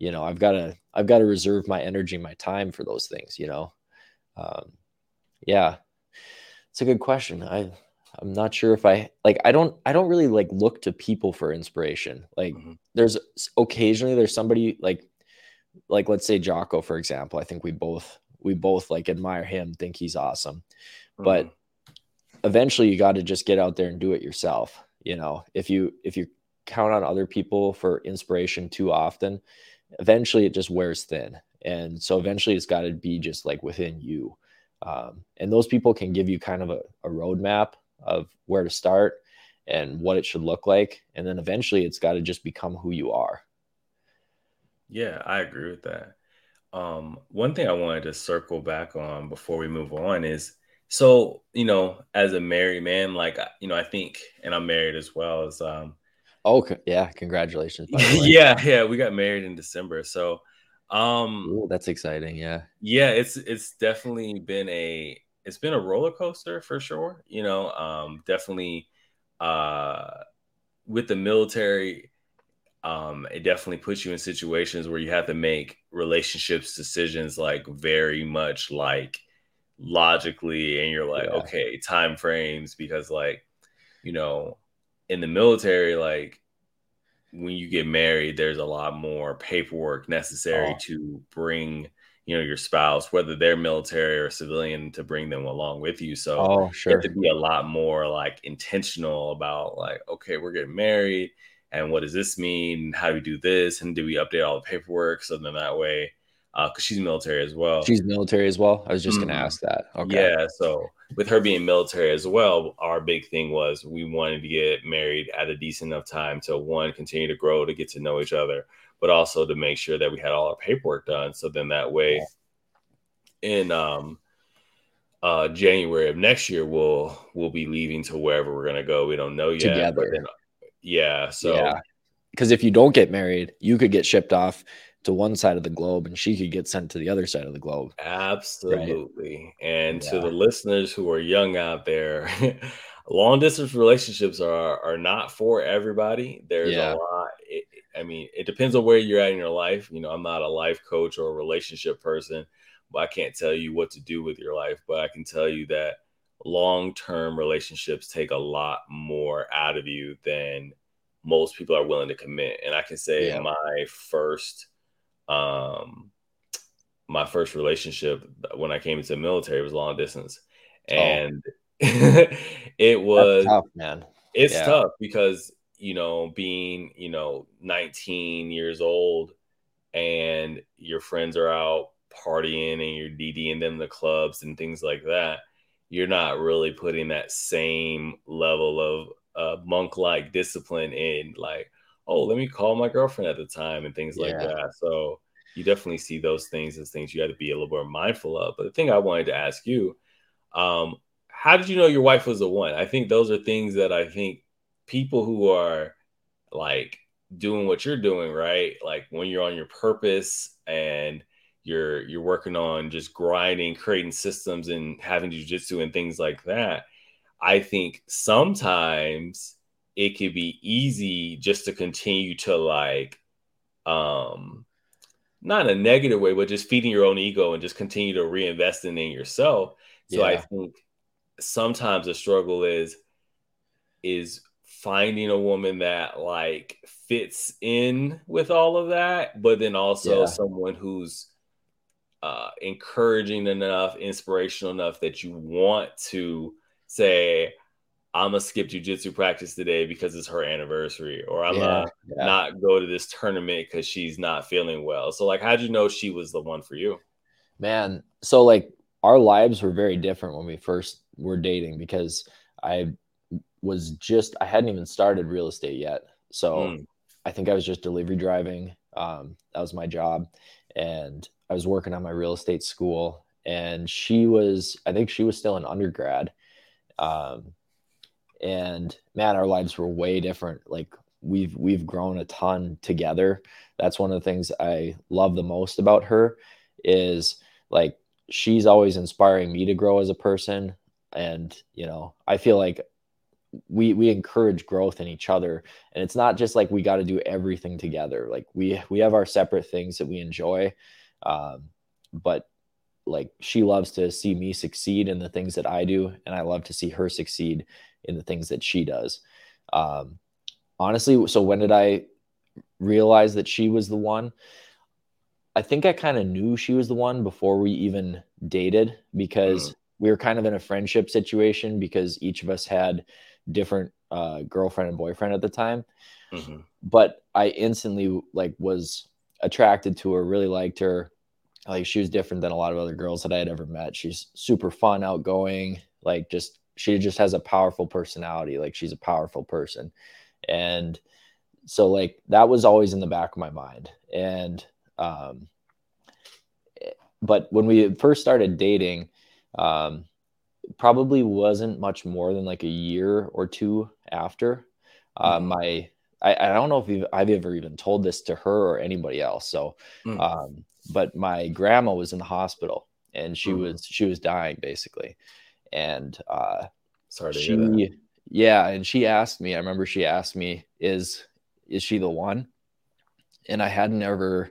you know, I've got to reserve my energy, my time for those things, you know? Yeah, it's a good question. I'm not sure if I don't really like look to people for inspiration. Like there's occasionally somebody like let's say Jocko, for example. I think we both like admire him, think he's awesome, but eventually you got to just get out there and do it yourself. You know, if you count on other people for inspiration too often, eventually it just wears thin. And so eventually it's got to be just like within you. And those people can give you kind of a roadmap of where to start and what it should look like. And then eventually it's got to just become who you are. Yeah, I agree with that. One thing I wanted to circle back on before we move on is, so, you know, as a married man, like, you know, I think, and I'm married as well as, congratulations. By the way. Yeah. We got married in December. So, ooh, that's exciting. Yeah. It's definitely been a roller coaster for sure. You know, definitely, with the military, It definitely puts you in situations where you have to make relationships decisions, like very much like logically, and you're like, okay, time frames, because like, you know, in the military, like when you get married, there's a lot more paperwork necessary to bring, you know, your spouse, whether they're military or civilian, to bring them along with you. So you have to be a lot more like intentional about like, okay, we're getting married. And what does this mean? How do we do this? And do we update all the paperwork? So then that way, because she's military as well. She's military as well? I was just going to ask that. Okay. Yeah. So with her being military as well, our big thing was we wanted to get married at a decent enough time to, one, continue to grow, to get to know each other, but also to make sure that we had all our paperwork done. So then that way in January of next year, we'll be leaving to wherever we're going to go. We don't know yet. Together. But then, because if you don't get married, you could get shipped off to one side of the globe and she could get sent to the other side of the globe. Absolutely. Right? And to the listeners who are young out there, long distance relationships are not for everybody. There's a lot. It depends on where you're at in your life. You know, I'm not a life coach or a relationship person, but I can't tell you what to do with your life. But I can tell you that long-term relationships take a lot more out of you than most people are willing to commit. And I can say my first relationship when I came into the military was long distance. And it was tough, man. It's tough because, you know, being, you know, 19 years old and your friends are out partying and you're DDing them the clubs and things like that. You're not really putting that same level of monk-like discipline in, like, oh, let me call my girlfriend at the time and things like that. So you definitely see those things as things you got to be a little more mindful of. But the thing I wanted to ask you, how did you know your wife was the one? I think those are things that I think people who are like doing what you're doing, right? Like when you're on your purpose and you're working on just grinding, creating systems and having jiu-jitsu and things like that. I think sometimes it could be easy just to continue to like, not in a negative way, but just feeding your own ego and just continue to reinvest in yourself. So I think sometimes the struggle is finding a woman that like fits in with all of that, but then also someone who's encouraging enough, inspirational enough that you want to say, I'm gonna skip jiu-jitsu practice today because it's her anniversary, or I'm gonna not go to this tournament because she's not feeling well. So like, how'd you know she was the one for you? Man, so like our lives were very different when we first were dating because I hadn't even started real estate yet. So I think I was just delivery driving. That was my job. And I was working on my real estate school, and I think she was still an undergrad. And man, our lives were way different. Like we've grown a ton together. That's one of the things I love the most about her is like, she's always inspiring me to grow as a person. And, you know, I feel like we encourage growth in each other, and it's not just like we got to do everything together. Like we have our separate things that we enjoy. But like she loves to see me succeed in the things that I do, and I love to see her succeed in the things that she does. Honestly, so when did I realize that she was the one? I think I kind of knew she was the one before we even dated, because we were kind of in a friendship situation because each of us had different girlfriend and boyfriend at the time. Mm-hmm. But I instantly like was attracted to her, really liked her. Like she was different than a lot of other girls that I had ever met. She's super fun, outgoing, like she just has a powerful personality. Like she's a powerful person. And so like that was always in the back of my mind. And but when we first started dating, probably wasn't much more than like a year or two after. I don't know if I've ever even told this to her or anybody else. So, but my grandma was in the hospital, and she was dying basically. And, sorry to hear that. And she asked me, is she the one? And I hadn't ever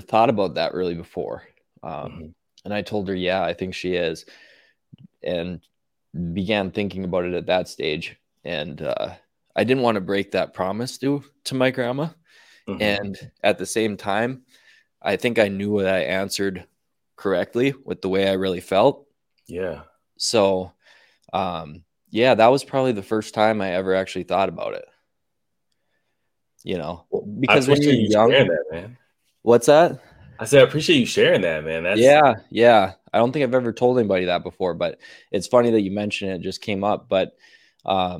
thought about that really before. And I told her, yeah, I think she is. And began thinking about it at that stage. And I didn't want to break that promise to my grandma. Mm-hmm. And at the same time, I think I knew what I answered correctly with the way I really felt. Yeah. So, yeah, that was probably the first time I ever actually thought about it. You know, because when you're young, that, man. What's that? I said, I appreciate you sharing that, man. That's... Yeah. I don't think I've ever told anybody that before, but it's funny that you mentioned it. It just came up. But yeah,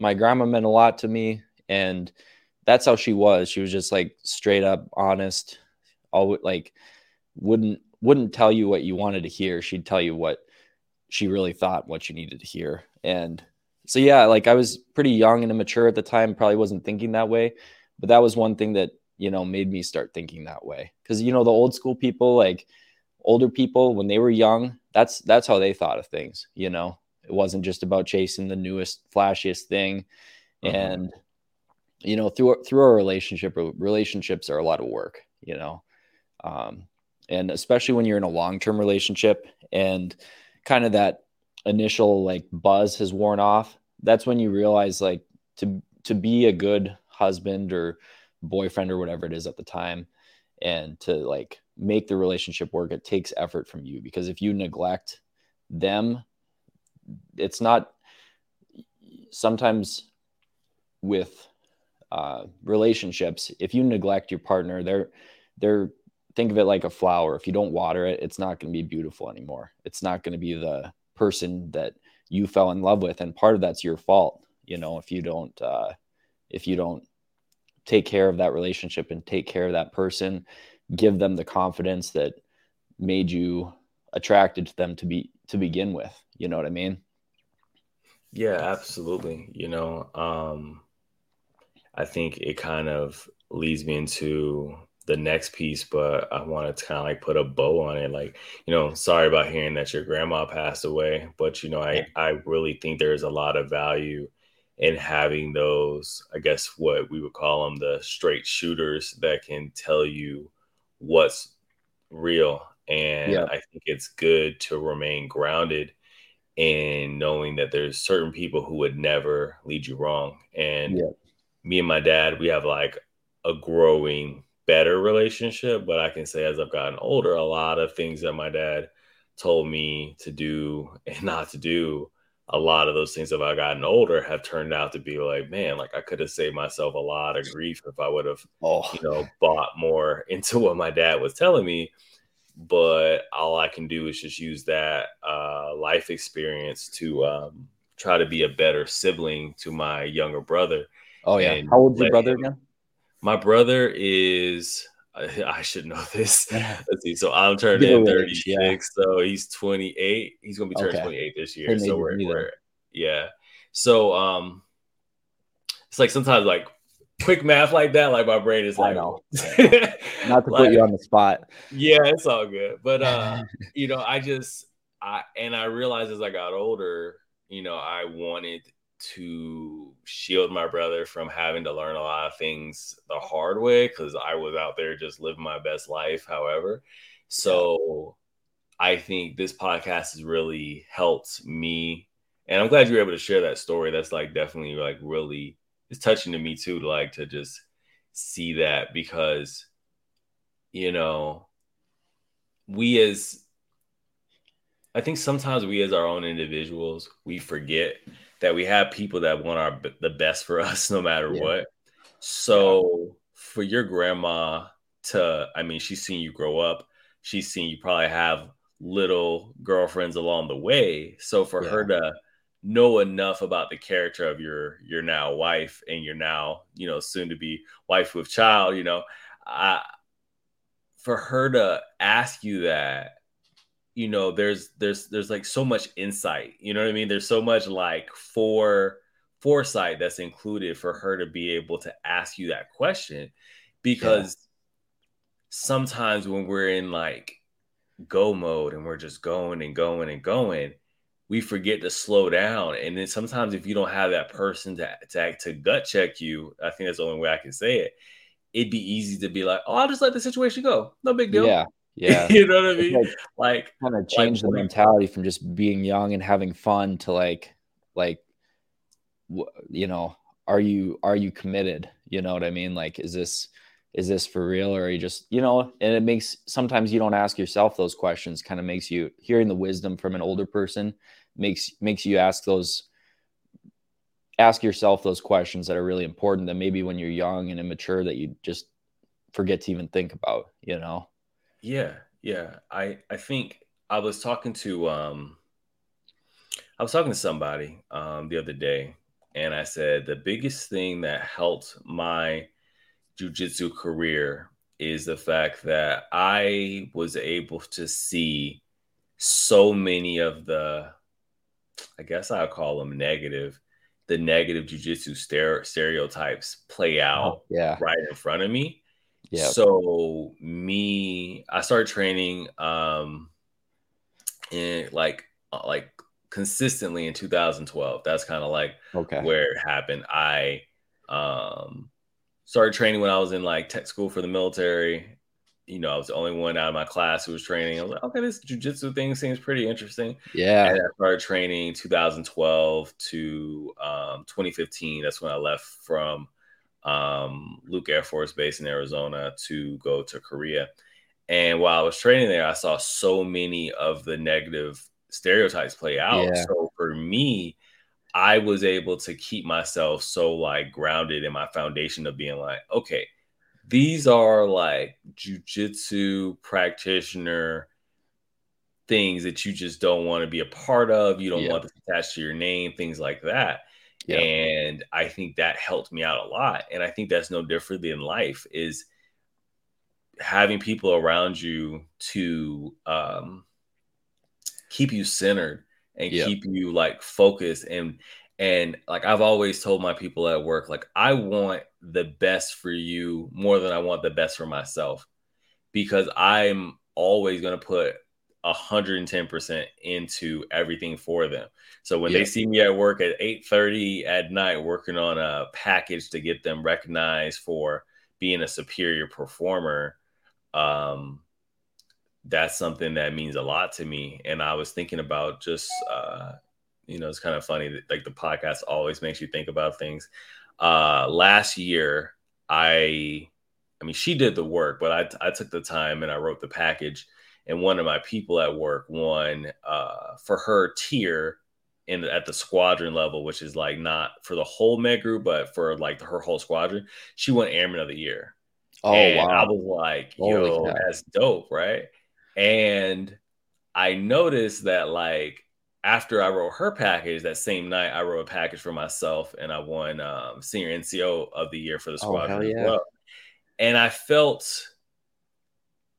my grandma meant a lot to me, and that's how she was. She was just like straight up honest, always like wouldn't tell you what you wanted to hear. She'd tell you what she really thought, what you needed to hear. And so, yeah, like I was pretty young and immature at the time, probably wasn't thinking that way, but that was one thing that, you know, made me start thinking that way. Cause you know, the old school people, like older people when they were young, that's how they thought of things. You know, it wasn't just about chasing the newest, flashiest thing. Mm-hmm. And, you know, through our relationships are a lot of work, you know? And especially when you're in a long-term relationship and kind of that initial like buzz has worn off, that's when you realize like to be a good husband or boyfriend or whatever it is at the time, and to like make the relationship work, it takes effort from you, because if you neglect them, it's not sometimes with relationships. If you neglect your partner, they're think of it like a flower. If you don't water it, it's not going to be beautiful anymore. It's not going to be the person that you fell in love with. And part of that's your fault. You know, if you don't take care of that relationship and take care of that person, give them the confidence that made you attracted to them to begin with. You know what I mean? Yeah, absolutely. You know, I think it kind of leads me into the next piece, but I wanted to kind of like put a bow on it. Like, you know, sorry about hearing that your grandma passed away, but you know, I really think there's a lot of value in having those, I guess what we would call them, the straight shooters that can tell you what's real. And yeah. I think it's good to remain grounded in knowing that there's certain people who would never lead you wrong. And yeah. Me and my dad, we have like a growing better relationship, but I can say as I've gotten older, a lot of things that my dad told me to do and not to do, a lot of those things that I've gotten older have turned out to be like, man, like I could have saved myself a lot of grief if I would have, you know, bought more into what my dad was telling me. But all I can do is just use that life experience to try to be a better sibling to my younger brother. Oh yeah, how old's your brother again? My brother is, I should know this. Let's see. So I'm turning 36. Yeah. So he's 28. He's going to be turning 28 this year. It so we're yeah. So it's like sometimes like quick math like that, like my brain is like, not to like, put you on the spot. Yeah, it's all good. But, you know, I realized as I got older, you know, I wanted to shield my brother from having to learn a lot of things the hard way, because I was out there just living my best life, however. So I think this podcast has really helped me. And I'm glad you were able to share that story. That's like definitely like really, it's touching to me too, like to just see that, because, you know, I think sometimes we as our own individuals, we forget that we have people that want the best for us no matter what. So for your grandma to, I mean, she's seen you grow up. She's seen you probably have little girlfriends along the way. So for her to know enough about the character of your now wife and your now, you know, soon to be wife with child, you know, for her to ask you that, you know, there's like so much insight, you know what I mean? There's so much like foresight that's included for her to be able to ask you that question, because sometimes when we're in like go mode and we're just going and going and going, we forget to slow down. And then sometimes if you don't have that person to gut check you, I think that's the only way I can say it. It'd be easy to be like, oh, I'll just let the situation go. No big deal. Yeah. Yeah. You know what I mean? Like kind of change the mentality from just being young and having fun to like, you know, are you committed? You know what I mean? Like, is this for real? Or are you just, you know, and it makes, sometimes you don't ask yourself those questions. Kind of makes you, hearing the wisdom from an older person makes you ask yourself those questions that are really important that maybe when you're young and immature that you just forget to even think about, you know? Yeah. Yeah. I think I was talking to, somebody, the other day, and I said, the biggest thing that helped my jiu-jitsu career is the fact that I was able to see so many of the, I guess I'll call them the negative jiu-jitsu stereotypes play out right in front of me. Yeah. So I started training in like consistently in 2012. That's kind of like where it happened. I started training when I was in like tech school for the military. You know, I was the only one out of my class who was training. I was like, okay, this jiu-jitsu thing seems pretty interesting. Yeah. And I started training 2012 to 2015. That's when I left from Luke Air Force Base in Arizona to go to Korea. And while I was training there, I saw so many of the negative stereotypes play out. Yeah. So for me, I was able to keep myself so like grounded in my foundation of being like, okay, these are like jujitsu practitioner things that you just don't want to be a part of. You don't want this attached to your name, things like that. Yeah. And I think that helped me out a lot. And I think that's no different than life, is having people around you to keep you centered and keep you like focused. And like, I've always told my people at work, like, I want the best for you more than I want the best for myself, because I'm always going to put 110% into everything for them. So when they see me at work at 8:30 at night, working on a package to get them recognized for being a superior performer, that's something that means a lot to me. And I was thinking about just, you know, it's kind of funny that like the podcast always makes you think about things. Last year, I mean, she did the work, but I took the time and I wrote the package. And one of my people at work won for her tier at the squadron level, which is like not for the whole med group, but for like her whole squadron. She won Airman of the Year. Oh, and wow. I was like, yo, that's dope, right? And I noticed that like after I wrote her package, that same night I wrote a package for myself, and I won Senior NCO of the Year for the squadron as well. And I felt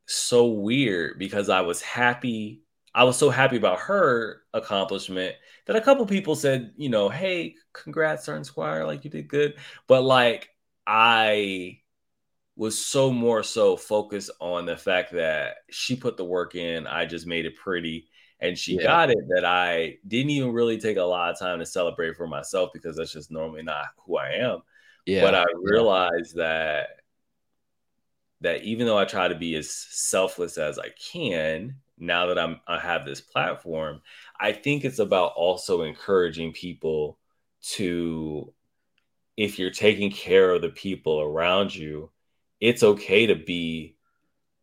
so weird because I was happy. I was so happy about her accomplishment that a couple people said, you know, hey, congrats, Sergeant Squire, like you did good. But like I was so more so focused on the fact that she put the work in. I just made it pretty and she got it, that I didn't even really take a lot of time to celebrate for myself, because that's just normally not who I am. Yeah. But I realized that even though I try to be as selfless as I can, now that I have this platform, I think it's about also encouraging people to, if you're taking care of the people around you, it's okay to be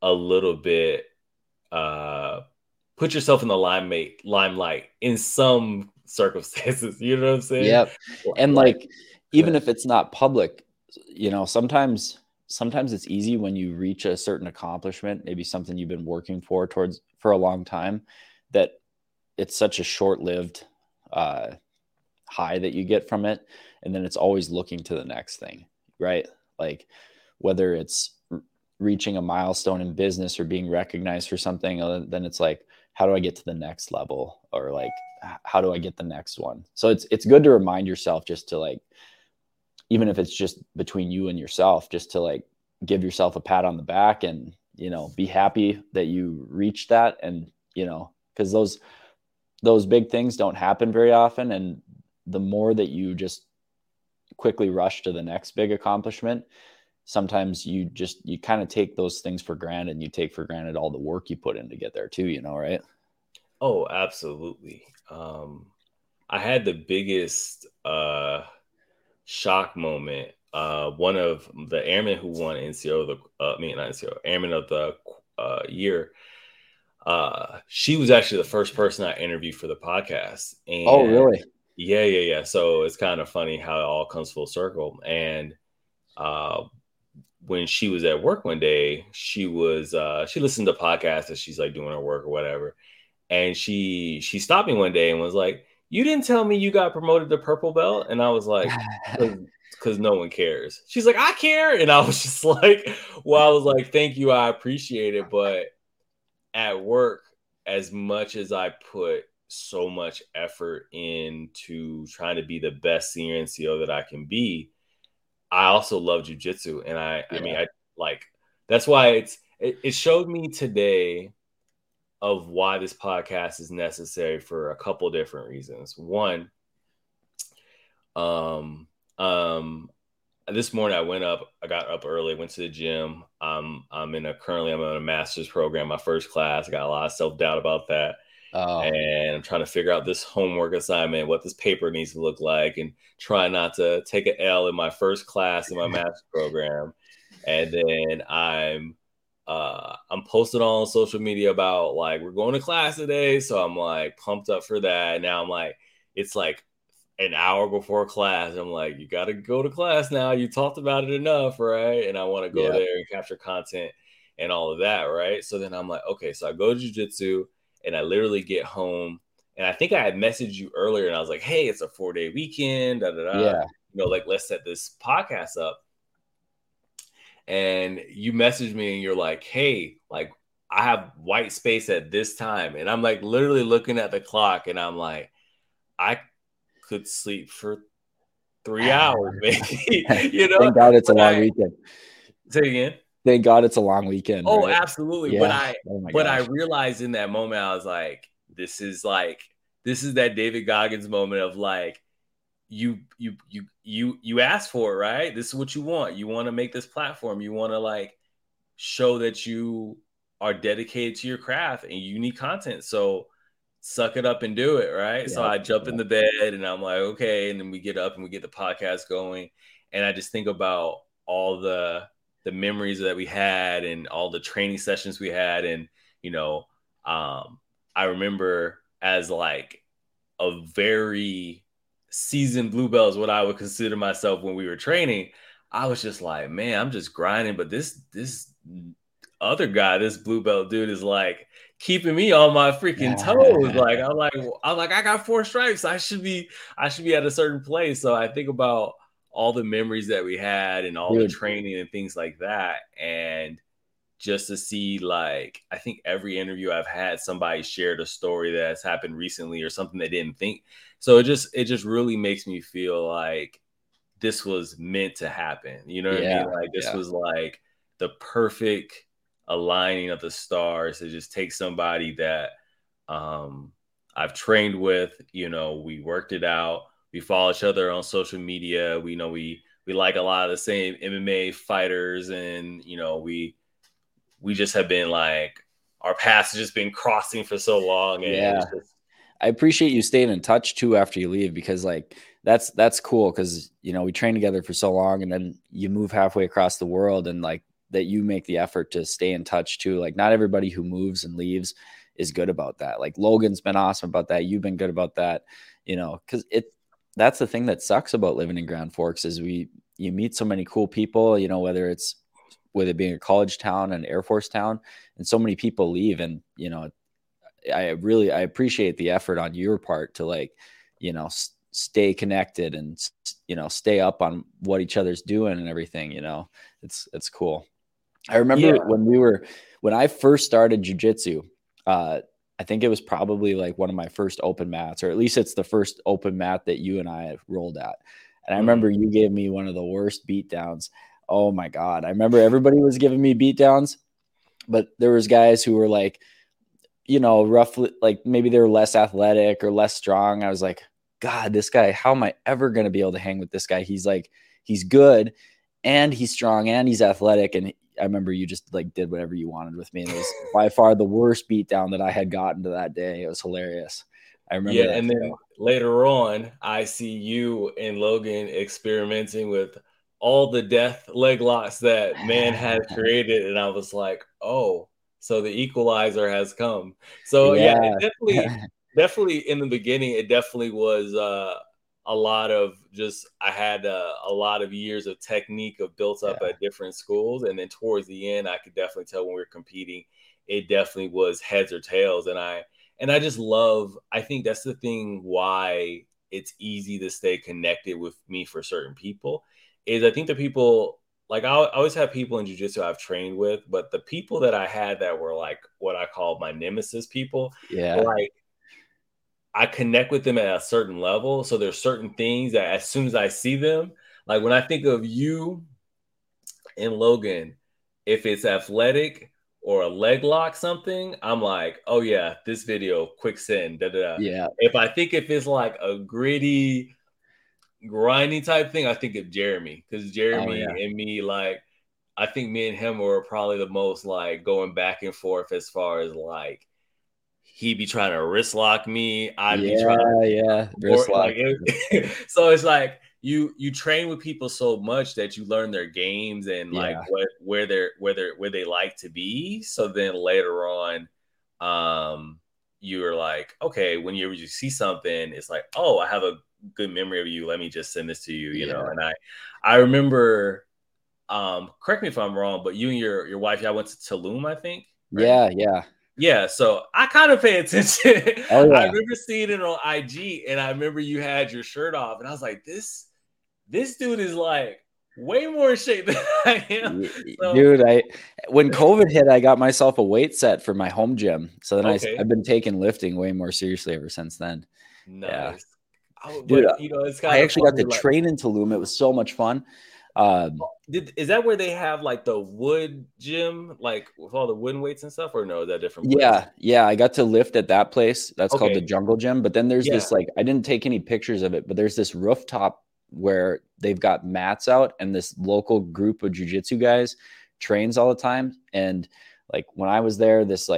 a little bit, put yourself in the limelight in some circumstances. You know what I'm saying? Yeah. And like, even if it's not public, you know, sometimes it's easy when you reach a certain accomplishment, maybe something you've been working for a long time, that it's such a short-lived high that you get from it. And then it's always looking to the next thing, right? Like, whether it's reaching a milestone in business or being recognized for something, then it's like, how do I get to the next level? Or like, how do I get the next one? So it's good to remind yourself, just to like, even if it's just between you and yourself, just to like give yourself a pat on the back and, you know, be happy that you reached that. And, you know, because those those big things don't happen very often. And the more that you just quickly rush to the next big accomplishment, sometimes you kind of take those things for granted, and you take for granted all the work you put in to get there too, you know, right? Oh, absolutely. I had the biggest shock moment. One of the airmen who won Airman of the Year. She was actually the first person I interviewed for the podcast. And oh, really? Yeah. So it's kind of funny how it all comes full circle. And when she was at work one day, she listened to podcasts as she's like doing her work or whatever. And she stopped me one day and was like, "You didn't tell me you got promoted to purple belt." And I was like, "Because no one cares." She's like, "I care." And I was just like, well, I was like, "Thank you. I appreciate it." But at work, as much as I put so much effort into trying to be the best senior NCO that I can be, I also love jiu-jitsu. And that's why it showed me today of why this podcast is necessary for a couple different reasons. One, this morning I got up early, went to the gym. I'm in a master's program, my first class. I got a lot of self-doubt about that. Oh. And I'm trying to figure out this homework assignment, what this paper needs to look like, and try not to take an L in my first class in my master's program. And then I'm posted on social media about like, we're going to class today. So I'm like pumped up for that. Now I'm like, it's like an hour before class. I'm like, you got to go to class now. You talked about it enough, right? And I want to go there and capture content and all of that, right? So then I'm like, okay, so I go to jiu-jitsu and I literally get home. And I think I had messaged you earlier and I was like, "Hey, it's a 4-day weekend. Yeah. You know, like, let's set this podcast up." And you message me and you're like, "Hey, like I have white space at this time." And I'm like literally looking at the clock and I'm like, I could sleep for 3 hours, maybe. You know? Thank God it's a long weekend. Say again. Thank God it's a long weekend. Oh, right? Absolutely. Yeah. But I realized in that moment, I was like, this is that David Goggins moment of like, you asked for it, right? This is what you want. You want to make this platform. You want to like show that you are dedicated to your craft and you need content. So suck it up and do it, right? Yeah. So I jump in the bed and I'm like, okay. And then we get up and we get the podcast going. And I just think about all the memories that we had and all the training sessions we had. And, you know, I remember as like a very seasoned blue belt is what I would consider myself when we were training. I was just like, man, I'm just grinding, but this other guy, this blue belt dude, is like keeping me on my freaking toes. Like I'm like I got 4 stripes. I should be at a certain place. So I think about all the memories that we had and all the training and things like that, and just to see, like, I think every interview I've had, somebody shared a story that's happened recently or something they didn't think. So it just really makes me feel like this was meant to happen. You know what I mean? Like this was like the perfect aligning of the stars to just take somebody that I've trained with, you know, we worked it out. We follow each other on social media. We know we like a lot of the same MMA fighters, and, you know, we just have been like, our paths have just been crossing for so long. And I appreciate you staying in touch too after you leave, because like that's cool. Cause you know, we train together for so long and then you move halfway across the world, and like that you make the effort to stay in touch too. Like not everybody who moves and leaves is good about that. Like Logan's been awesome about that. You've been good about that, you know, cause that's the thing that sucks about living in Grand Forks is you meet so many cool people, you know, whether it being a college town, an Air Force town, and so many people leave. And, you know, I appreciate the effort on your part to like, you know, stay connected and, you know, stay up on what each other's doing and everything, you know, it's cool. I remember when I first started jiu-jitsu, I think it was probably like one of my first open mats, or at least it's the first open mat that you and I rolled at. And I remember you gave me one of the worst beatdowns. Oh my God. I remember everybody was giving me beatdowns, but there was guys who were like, you know, roughly like maybe they were less athletic or less strong. I was like, God, this guy, how am I ever going to be able to hang with this guy? He's like, he's good and he's strong and he's athletic. And I remember you just like did whatever you wanted with me. And it was by far the worst beatdown that I had gotten to that day. It was hilarious. I remember. Yeah, and then later on, I see you and Logan experimenting with all the death leg locks that man had created. And I was like, oh, so the equalizer has come. So yeah, definitely in the beginning, it definitely was a lot of just, I had a lot of years of technique of built up at different schools. And then towards the end, I could definitely tell when we were competing, it definitely was heads or tails. And I just love, I think that's the thing why it's easy to stay connected with me for certain people is I think the people, like I always have people in jiu-jitsu I've trained with, but the people that I had that were like what I call my nemesis people, like I connect with them at a certain level. So there's certain things that as soon as I see them, like when I think of you and Logan, if it's athletic or a leg lock something, I'm like, oh yeah, this video, quick send, da-da-da. Yeah. If it's like a gritty, grindy type thing, I think of Jeremy. Because Jeremy and me, like, I think me and him were probably the most like going back and forth as far as like, he'd be trying to wrist lock me. I'd be trying to wrist lock. So it's like, You train with people so much that you learn their games and like where they like to be. So then later on, you're like, okay, when you see something, it's like, oh, I have a good memory of you. Let me just send this to you, you know. And I remember, correct me if I'm wrong, but you and your wife, y'all went to Tulum, I think. Right? Yeah, so I kind of pay attention. Oh, yeah. I remember seeing it on IG, and I remember you had your shirt off, and I was like, This dude is like way more in shape than I am. So. Dude, when COVID hit, I got myself a weight set for my home gym. So then I've been taking lifting way more seriously ever since then. Nice. Yeah. I actually got to train in Tulum. It was so much fun. Is that where they have like the wood gym, like with all the wooden weights and stuff, or no, is that different place? Yeah. I got to lift at that place. That's called the Jungle Gym. But then there's this like, I didn't take any pictures of it, but there's this rooftop where they've got mats out and this local group of jiu-jitsu guys trains all the time. And like when I was there, this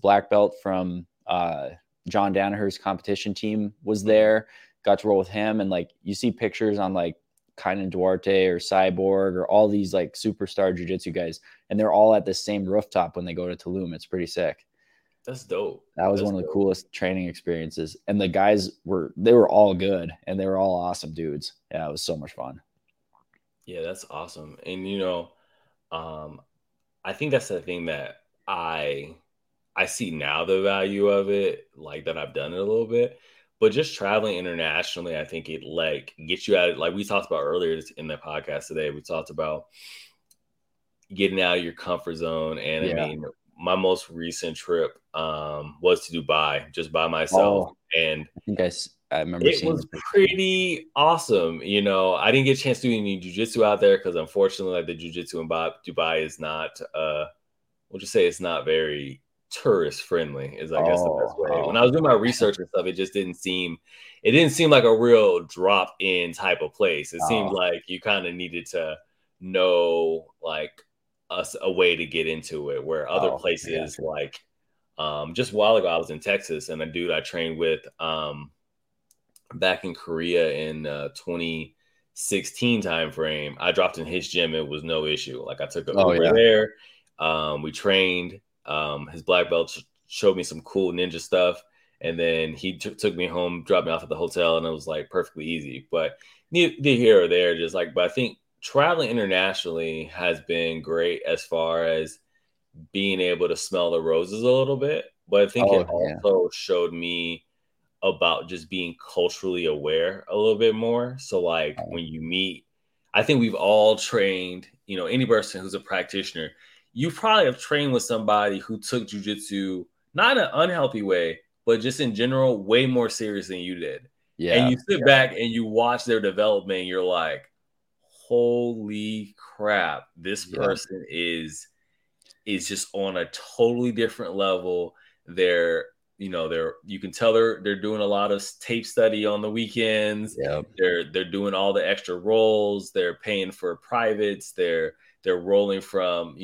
black belt from John Danaher's competition team was there, got to roll with him. And like you see pictures on like Kainan Duarte or Cyborg or all these like superstar jiu-jitsu guys, and they're all at the same rooftop when they go to Tulum. It's pretty sick. That's dope. That was one of the coolest training experiences. And the guys they were all good and they were all awesome dudes. Yeah, it was so much fun. Yeah, that's awesome. And you know, I think that's the thing that I see now the value of it, like that I've done it a little bit, but just traveling internationally, I think it like gets you out of, like we talked about earlier in the podcast today, we talked about getting out of your comfort zone. And I mean, my most recent trip was to Dubai just by myself. And I think I remember it was pretty awesome. You know, I didn't get a chance to do any jiu-jitsu out there because unfortunately like the jiu-jitsu in Dubai is not we'll just say it's not very tourist friendly is I guess the best way. When I was doing my research and stuff, it just didn't seem like a real drop in type of place. It seemed like you kind of needed to know like a way to get into it, where other places like just a while ago I was in Texas and a dude I trained with back in Korea in 2016 time frame, I dropped in his gym. It was no issue. Like I took him there, we trained, his black belt showed me some cool ninja stuff, and then he took me home, dropped me off at the hotel, and it was like perfectly easy. But neither here or there, just like, but I think traveling internationally has been great as far as being able to smell the roses a little bit, but I think it also showed me about just being culturally aware a little bit more. So like when you meet, I think we've all trained, you know, any person who's a practitioner, you probably have trained with somebody who took jiu-jitsu, not in an unhealthy way, but just in general, way more serious than you did. Yeah. And you sit back and you watch their development and you're like, holy crap, this person is just on a totally different level you can tell they're doing a lot of tape study on the weekends. Yep. They're doing all the extra rolls. They're paying for privates. They're rolling from,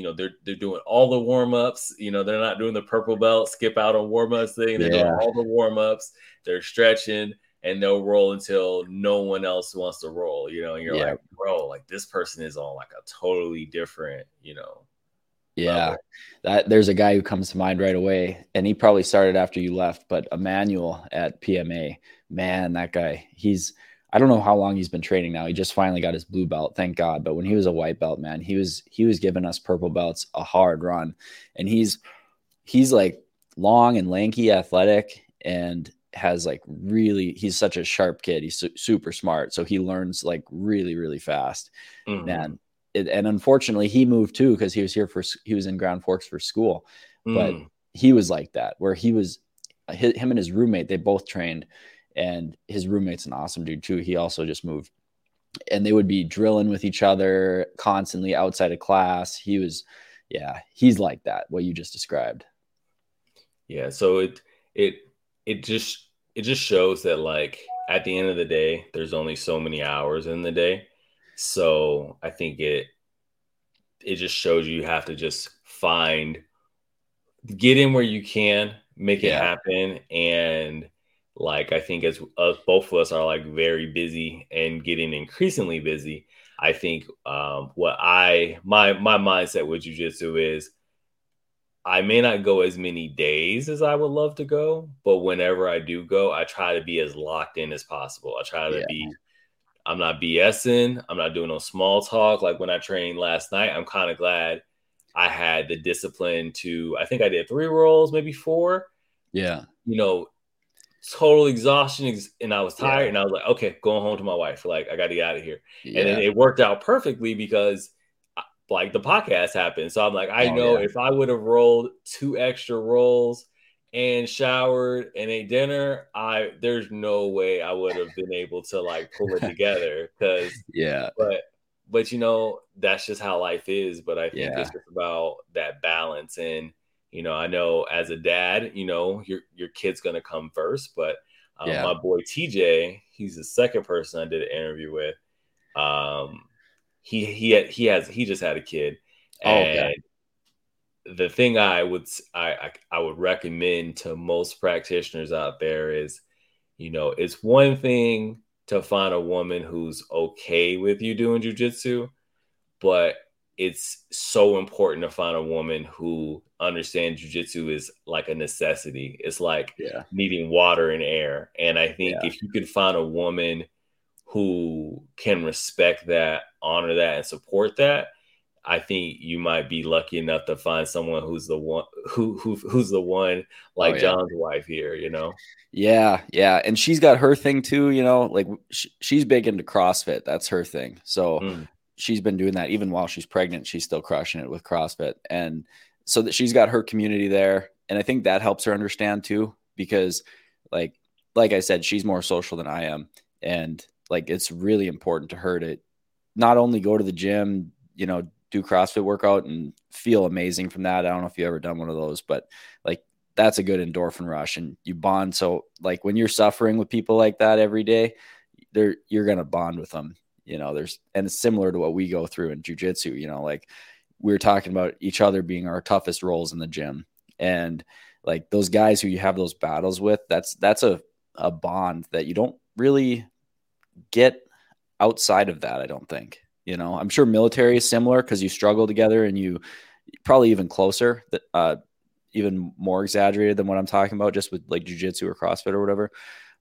they're doing all the warm-ups. They're not doing the purple belt, skip out on warm-ups thing. They're doing all the warm-ups. They're stretching, and they'll roll until no one else wants to roll, and you're like, bro, like this person is on like a totally different, level. That there's a guy who comes to mind right away, and he probably started after you left, but Emmanuel at PMA, man, that guy, I don't know how long he's been training now. He just finally got his blue belt, thank God. But when he was a white belt, man, he was giving us purple belts a hard run. And he's like long and lanky, athletic, and has like really, he's such a sharp kid. He's super smart. So he learns like really, really fast. Mm-hmm. Man. And unfortunately he moved too, because he was in Grand Forks for school, but he was like that, where him and his roommate, they both trained. And his roommate's an awesome dude too. He also just moved, and they would be drilling with each other constantly outside of class. He's like that, what you just described. Yeah. So it just shows that like at the end of the day, there's only so many hours in the day. So I think it just shows you have to just get in where you can, make it happen. And like, I think as us, both of us are like very busy and getting increasingly busy. I think my mindset with jiu-jitsu is I may not go as many days as I would love to go, but whenever I do go, I try to be as locked in as possible. I try to be, I'm not BSing. I'm not doing no small talk. Like when I trained last night, I'm kind of glad I had the discipline to, I think I did 3 rolls, maybe 4. Yeah. Total exhaustion, and I was tired, and I was like, okay, going home to my wife, like I gotta get out of here. And then it worked out perfectly because like the podcast happened, so I'm like, if I would have rolled 2 extra rolls and showered and ate dinner, there's no way I would have been able to like pull it together, because but that's just how life is. But I think it's just about that balance. And I know as a dad, your kid's going to come first, but my boy TJ, he's the second person I did an interview with. He just had a kid. And the thing I would recommend to most practitioners out there is, it's one thing to find a woman who's okay with you doing jiu-jitsu, but it's so important to find a woman who understands jiu-jitsu is like a necessity. It's like needing water and air. And I think if you can find a woman who can respect that, honor that, and support that, I think you might be lucky enough to find someone who's the one who's the one, like John's wife here, and she's got her thing too, like she's big into CrossFit. That's her thing. So she's been doing that even while she's pregnant. She's still crushing it with CrossFit. And so that she's got her community there. And I think that helps her understand too, because like I said, she's more social than I am. And like, it's really important to her to not only go to the gym, do CrossFit workout and feel amazing from that. I don't know if you've ever done one of those, but like, that's a good endorphin rush and you bond. So like when you're suffering with people like that every day, you're going to bond with them. And it's similar to what we go through in jiu-jitsu, like we were talking about each other being our toughest roles in the gym, and like those guys who you have those battles with, that's a bond that you don't really get outside of that. I don't think, I'm sure military is similar, cause you struggle together and you probably even closer, even more exaggerated than what I'm talking about, just with like jiu-jitsu or CrossFit or whatever.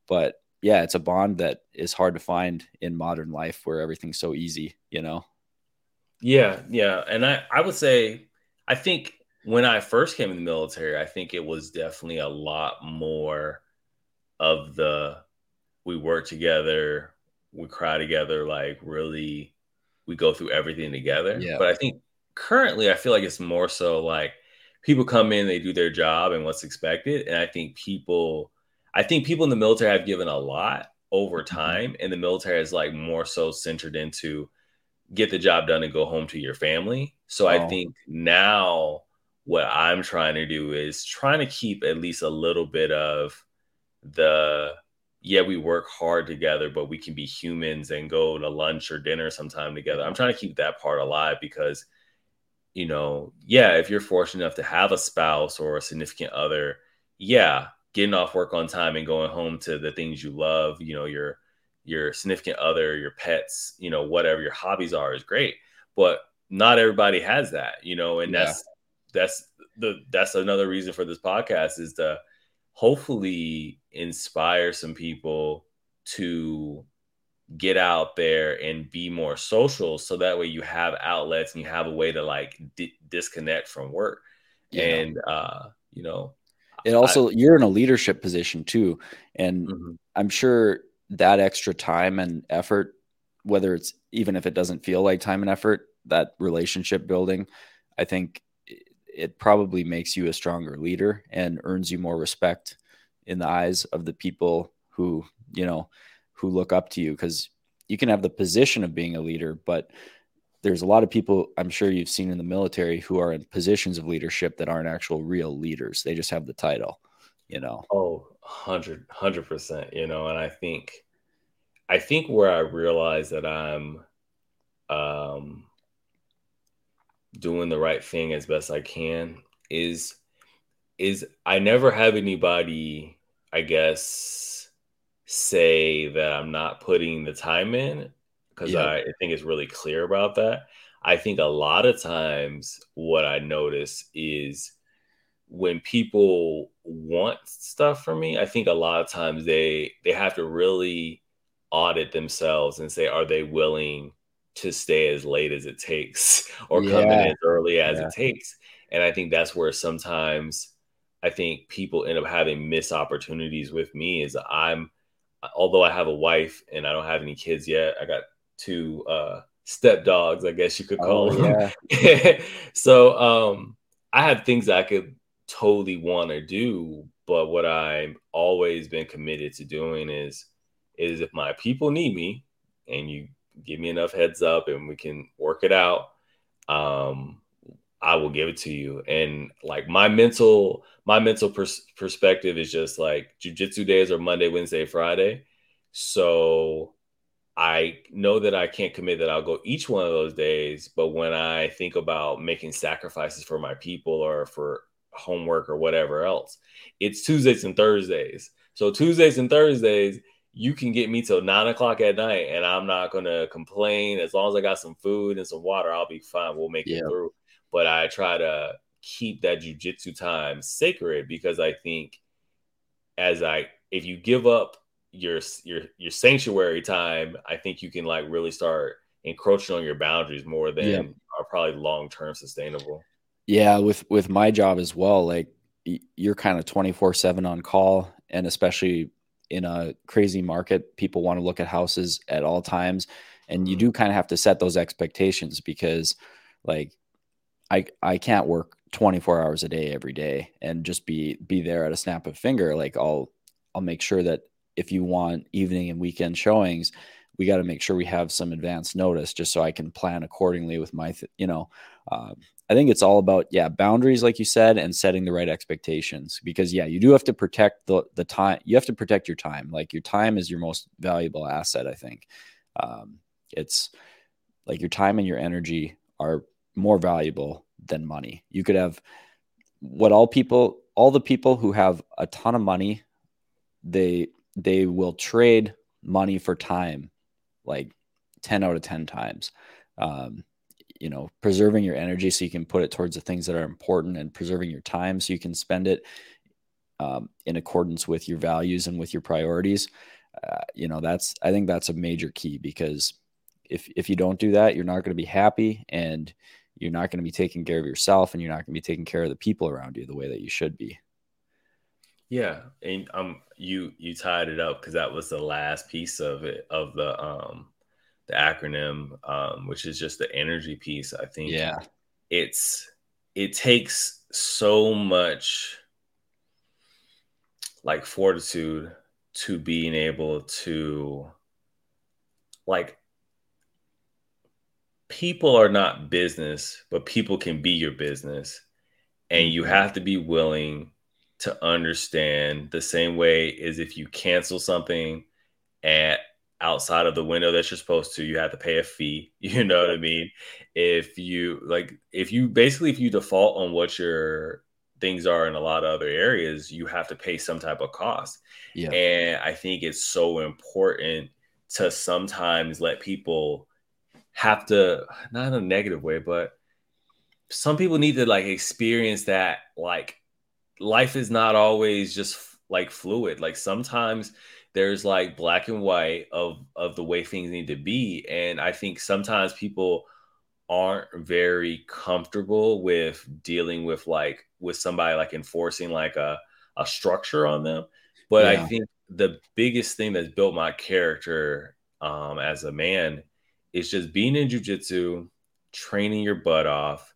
But yeah, it's a bond that is hard to find in modern life where everything's so easy, Yeah. And I would say, I think when I first came in the military, I think it was definitely a lot more of we work together, we cry together, like really, we go through everything together. Yeah. But I think currently, I feel like it's more so like people come in, they do their job and what's expected. And I think people in the military have given a lot over time, and the military is like more so centered into get the job done and go home to your family. So I think now what I'm trying to do is trying to keep at least a little bit of the, yeah, we work hard together, but we can be humans and go to lunch or dinner sometime together. I'm trying to keep that part alive because, you know, yeah, if you're fortunate enough to have a spouse or a significant other, yeah, getting off work on time and going home to the things you love, you know, your significant other, your pets, you know, whatever your hobbies are is great, but not everybody has that, you know, and that's another reason for this podcast is to hopefully inspire some people to get out there and be more social. So that way you have outlets and you have a way to like disconnect from work. Yeah. And, you know, it also, you're in a leadership position too. And mm-hmm. I'm sure that extra time and effort, whether it's, even if it doesn't feel like time and effort, that relationship building, I think it probably makes you a stronger leader and earns you more respect in the eyes of the people who, you know, who look up to you. Cause you can have the position of being a leader, but there's a lot of people I'm sure you've seen in the military who are in positions of leadership that aren't actual real leaders. They just have the title, you know? Oh, 100%, you know? And I think where I realized that I'm, doing the right thing as best I can is I never have anybody, I guess, say that I'm not putting the time in because I think it's really clear about that. I think a lot of times what I notice is when people want stuff from me, I think a lot of times they have to really audit themselves and say, are they willing to stay as late as it takes or come in as early as it takes. And I think that's where sometimes I think people end up having missed opportunities with me is although I have a wife and I don't have any kids yet, I got two step dogs, I guess you could call them. Yeah. So I have things I could totally want to do, but what I've always been committed to doing is if my people need me and you give me enough heads up and we can work it out, I will give it to you. And like my mental perspective is just like jiu-jitsu days are Monday, Wednesday, Friday. So I know that I can't commit that I'll go each one of those days. But when I think about making sacrifices for my people or for homework or whatever else, it's Tuesdays and Thursdays. So Tuesdays and Thursdays, you can get me till 9:00 at night and I'm not going to complain. As long as I got some food and some water, I'll be fine. We'll make it through. But I try to keep that jujitsu time sacred because I think if you give up your sanctuary time, I think you can like really start encroaching on your boundaries more than are probably long-term sustainable. Yeah. With my job as well, like you're kind of 24/7 on call, and especially in a crazy market, people want to look at houses at all times. And you do kind of have to set those expectations because like I can't work 24 hours a day every day and just be there at a snap of a finger. Like I'll make sure that if you want evening and weekend showings, we got to make sure we have some advance notice just so I can plan accordingly with my, I think it's all about, boundaries, like you said, and setting the right expectations because you do have to protect the time. You have to protect your time. Like your time is your most valuable asset. I think it's like your time and your energy are more valuable than money. You could have all the people who have a ton of money, they will trade money for time, like 10 out of 10 times. Preserving your energy so you can put it towards the things that are important and preserving your time so you can spend it in accordance with your values and with your priorities. I think that's a major key because if you don't do that, you're not going to be happy and you're not going to be taking care of yourself and you're not going to be taking care of the people around you the way that you should be. Yeah. And you tied it up because that was the last piece of it, of the acronym, which is just the energy piece. I think it takes so much like fortitude to being able to like, people are not business, but people can be your business. And you have to be willing to understand, the same way is if you cancel something at outside of the window that you're supposed to, you have to pay a fee. You know what I mean? If you default on what your things are in a lot of other areas, you have to pay some type of cost. Yeah. And I think it's so important to sometimes let people have to, not in a negative way, but some people need to like experience that, like, life is not always just like fluid. Like sometimes there's like black and white of the way things need to be. And I think sometimes people aren't very comfortable with dealing with like with somebody like enforcing like a structure on them. But yeah. I think the biggest thing that's built my character as a man is just being in jiu-jitsu, training your butt off,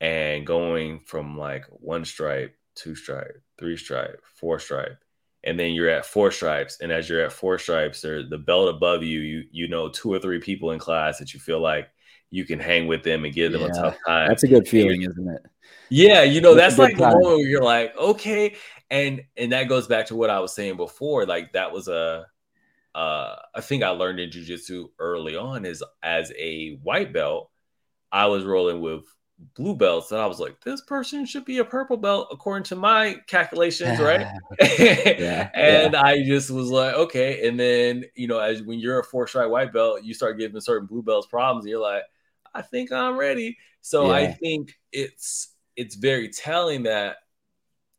and going from like one stripe, two stripe, three stripe, four stripe. And then you're at four stripes. And as you're at four stripes, there's the belt above you, you know, two or three people in class that you feel like you can hang with them and give them a tough time. That's a good feeling, isn't it? Yeah. You know, that's like the moment where you're like, okay. And that goes back to what I was saying before. Like that was a thing I learned in jiu-jitsu early on is as a white belt, I was rolling with blue belts and I was like, this person should be a purple belt according to my calculations, right? I just was like, okay. And then, you know, as when you're a four stripe white belt, you start giving certain blue belts problems and you're like, I think I'm ready. So I think it's very telling that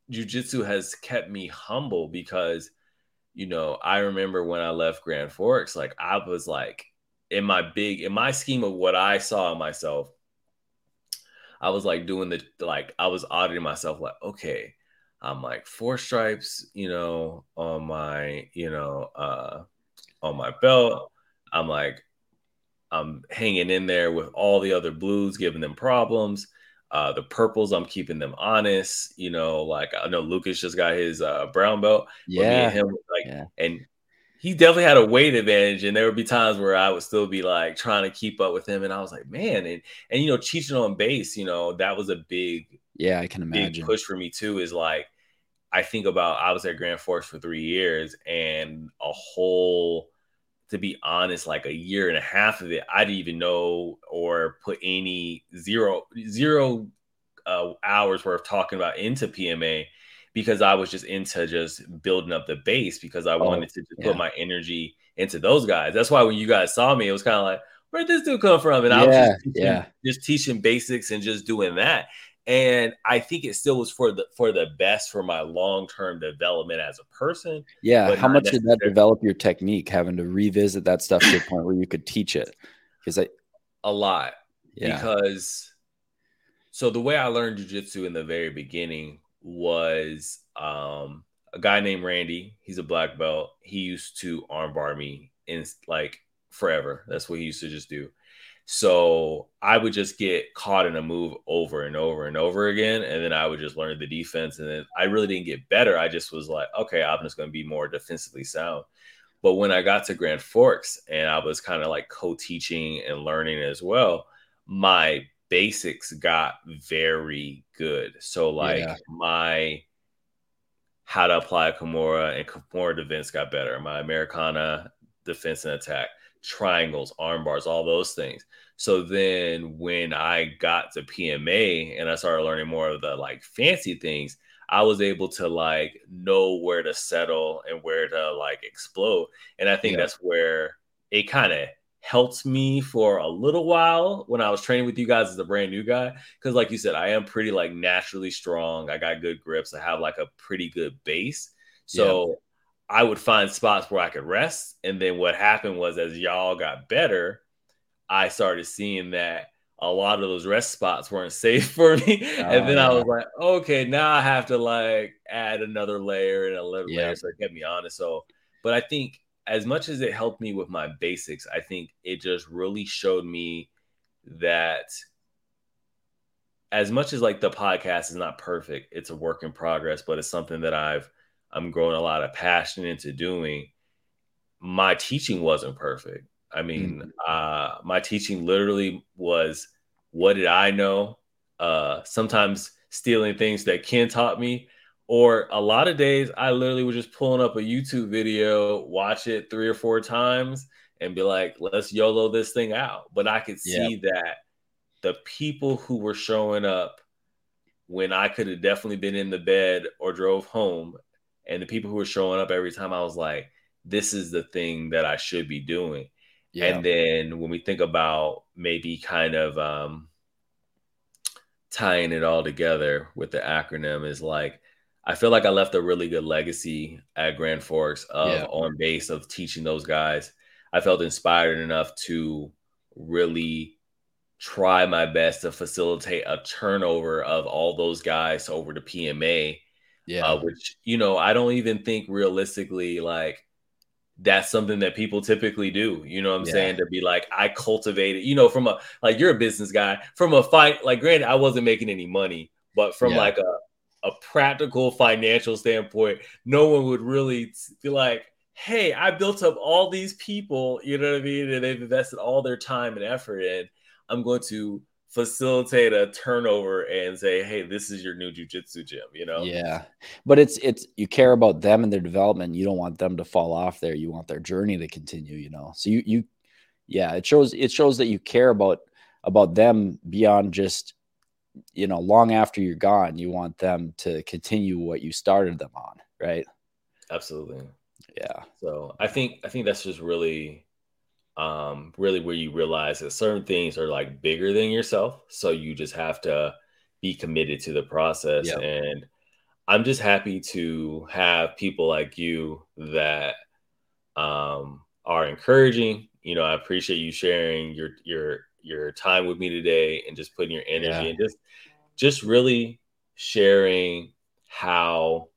jiu-jitsu has kept me humble, because, you know, I remember when I left Grand Forks, like I was like in my scheme of what I saw in myself, I was like I was auditing myself, like, okay, I'm like four stripes, you know, on my, you know, on my belt. I'm like, I'm hanging in there with all the other blues, giving them problems. The purples, I'm keeping them honest. You know, like I know Lucas just got his brown belt. Yeah. Me and him, like, and he definitely had a weight advantage, and there would be times where I would still be like trying to keep up with him, and I was like, man, and you know, teaching on base, you know, that was a big I can imagine big push for me too. Is like I think about I was at Grand Forks for 3 years, and a whole, to be honest, like a year and a half of it, I didn't even know or put any zero hours worth talking about into PMA. Because I was just into just building up the base, because I wanted to just put my energy into those guys. That's why when you guys saw me, it was kind of like, where'd this dude come from? And I was just teaching basics and just doing that. And I think it still was for the best for my long-term development as a person. Yeah. How much did that develop your technique, having to revisit that stuff to a point where you could teach it? A lot. Yeah. Because so the way I learned jiu-jitsu in the very beginning was a guy named Randy. He's a black belt. He used to armbar me in like forever. That's what he used to just do. So I would just get caught in a move over and over and over again. And then I would just learn the defense. And then I really didn't get better. I just was like, okay, I'm just going to be more defensively sound. But when I got to Grand Forks and I was kind of like co-teaching and learning as well, my basics got very good. So like my how to apply Kimura and Kimura defense got better. My Americana defense and attack, triangles, arm bars, all those things. So then when I got to PMA and I started learning more of the like fancy things, I was able to like know where to settle and where to like explode. And I think that's where it kind of helped me for a little while when I was training with you guys as a brand new guy. Cause like you said, I am pretty like naturally strong. I got good grips. I have like a pretty good base. So I would find spots where I could rest. And then what happened was as y'all got better, I started seeing that a lot of those rest spots weren't safe for me. And then I was like, okay, now I have to like add another layer and another layer. So it kept me honest. So, but I think, as much as it helped me with my basics, I think it just really showed me that as much as like the podcast is not perfect, it's a work in progress, but it's something that I'm growing a lot of passion into doing. My teaching wasn't perfect. I mean, my teaching literally was, what did I know? Sometimes stealing things that Ken taught me. Or a lot of days, I literally was just pulling up a YouTube video, watch it 3 or 4 times, and be like, let's YOLO this thing out. But I could see that the people who were showing up when I could have definitely been in the bed or drove home, and the people who were showing up every time, I was like, this is the thing that I should be doing. Yeah. And then when we think about maybe kind of tying it all together with the acronym is like, I feel like I left a really good legacy at Grand Forks of on base of teaching those guys. I felt inspired enough to really try my best to facilitate a turnover of all those guys over to PMA, which, you know, I don't even think realistically, like, that's something that people typically do. You know what I'm saying? To be like, I cultivated, you know, from a, like, you're a business guy, from a fight, like, granted, I wasn't making any money, but from like a practical financial standpoint, no one would really be like, hey, I built up all these people, you know what I mean? And they've invested all their time and effort in. I'm going to facilitate a turnover and say, hey, this is your new jiu-jitsu gym, you know? Yeah. But it's, you care about them and their development. You don't want them to fall off there. You want their journey to continue, you know? So it shows that you care about them beyond just, you know, long after you're gone. You want them to continue what you started them on. Right. Absolutely. Yeah. So I think that's just really, really where you realize that certain things are like bigger than yourself. So you just have to be committed to the process. Yep. And I'm just happy to have people like you that, are encouraging. You know, I appreciate you sharing your time with me today and just putting your energy and just really sharing how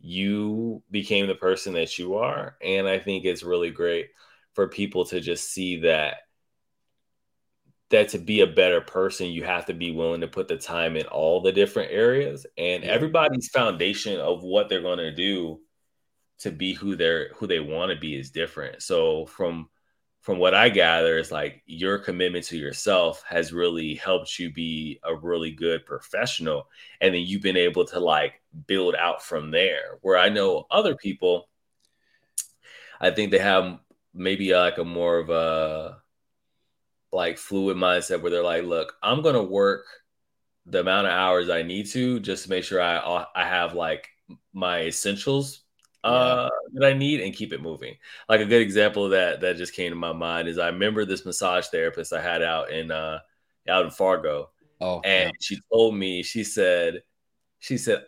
you became the person that you are. And I think it's really great for people to just see that to be a better person, you have to be willing to put the time in all the different areas, and everybody's foundation of what they're going to do to be who they want to be is different. So from what I gather, it's like your commitment to yourself has really helped you be a really good professional. And then you've been able to like build out from there, where I know other people, I think they have maybe like a more of a like fluid mindset where they're like, look, I'm going to work the amount of hours I need to just to make sure I have like my essentials that I need and keep it moving. Like a good example of that just came to my mind is I remember this massage therapist I had out in Fargo. Oh, and she told me, she said,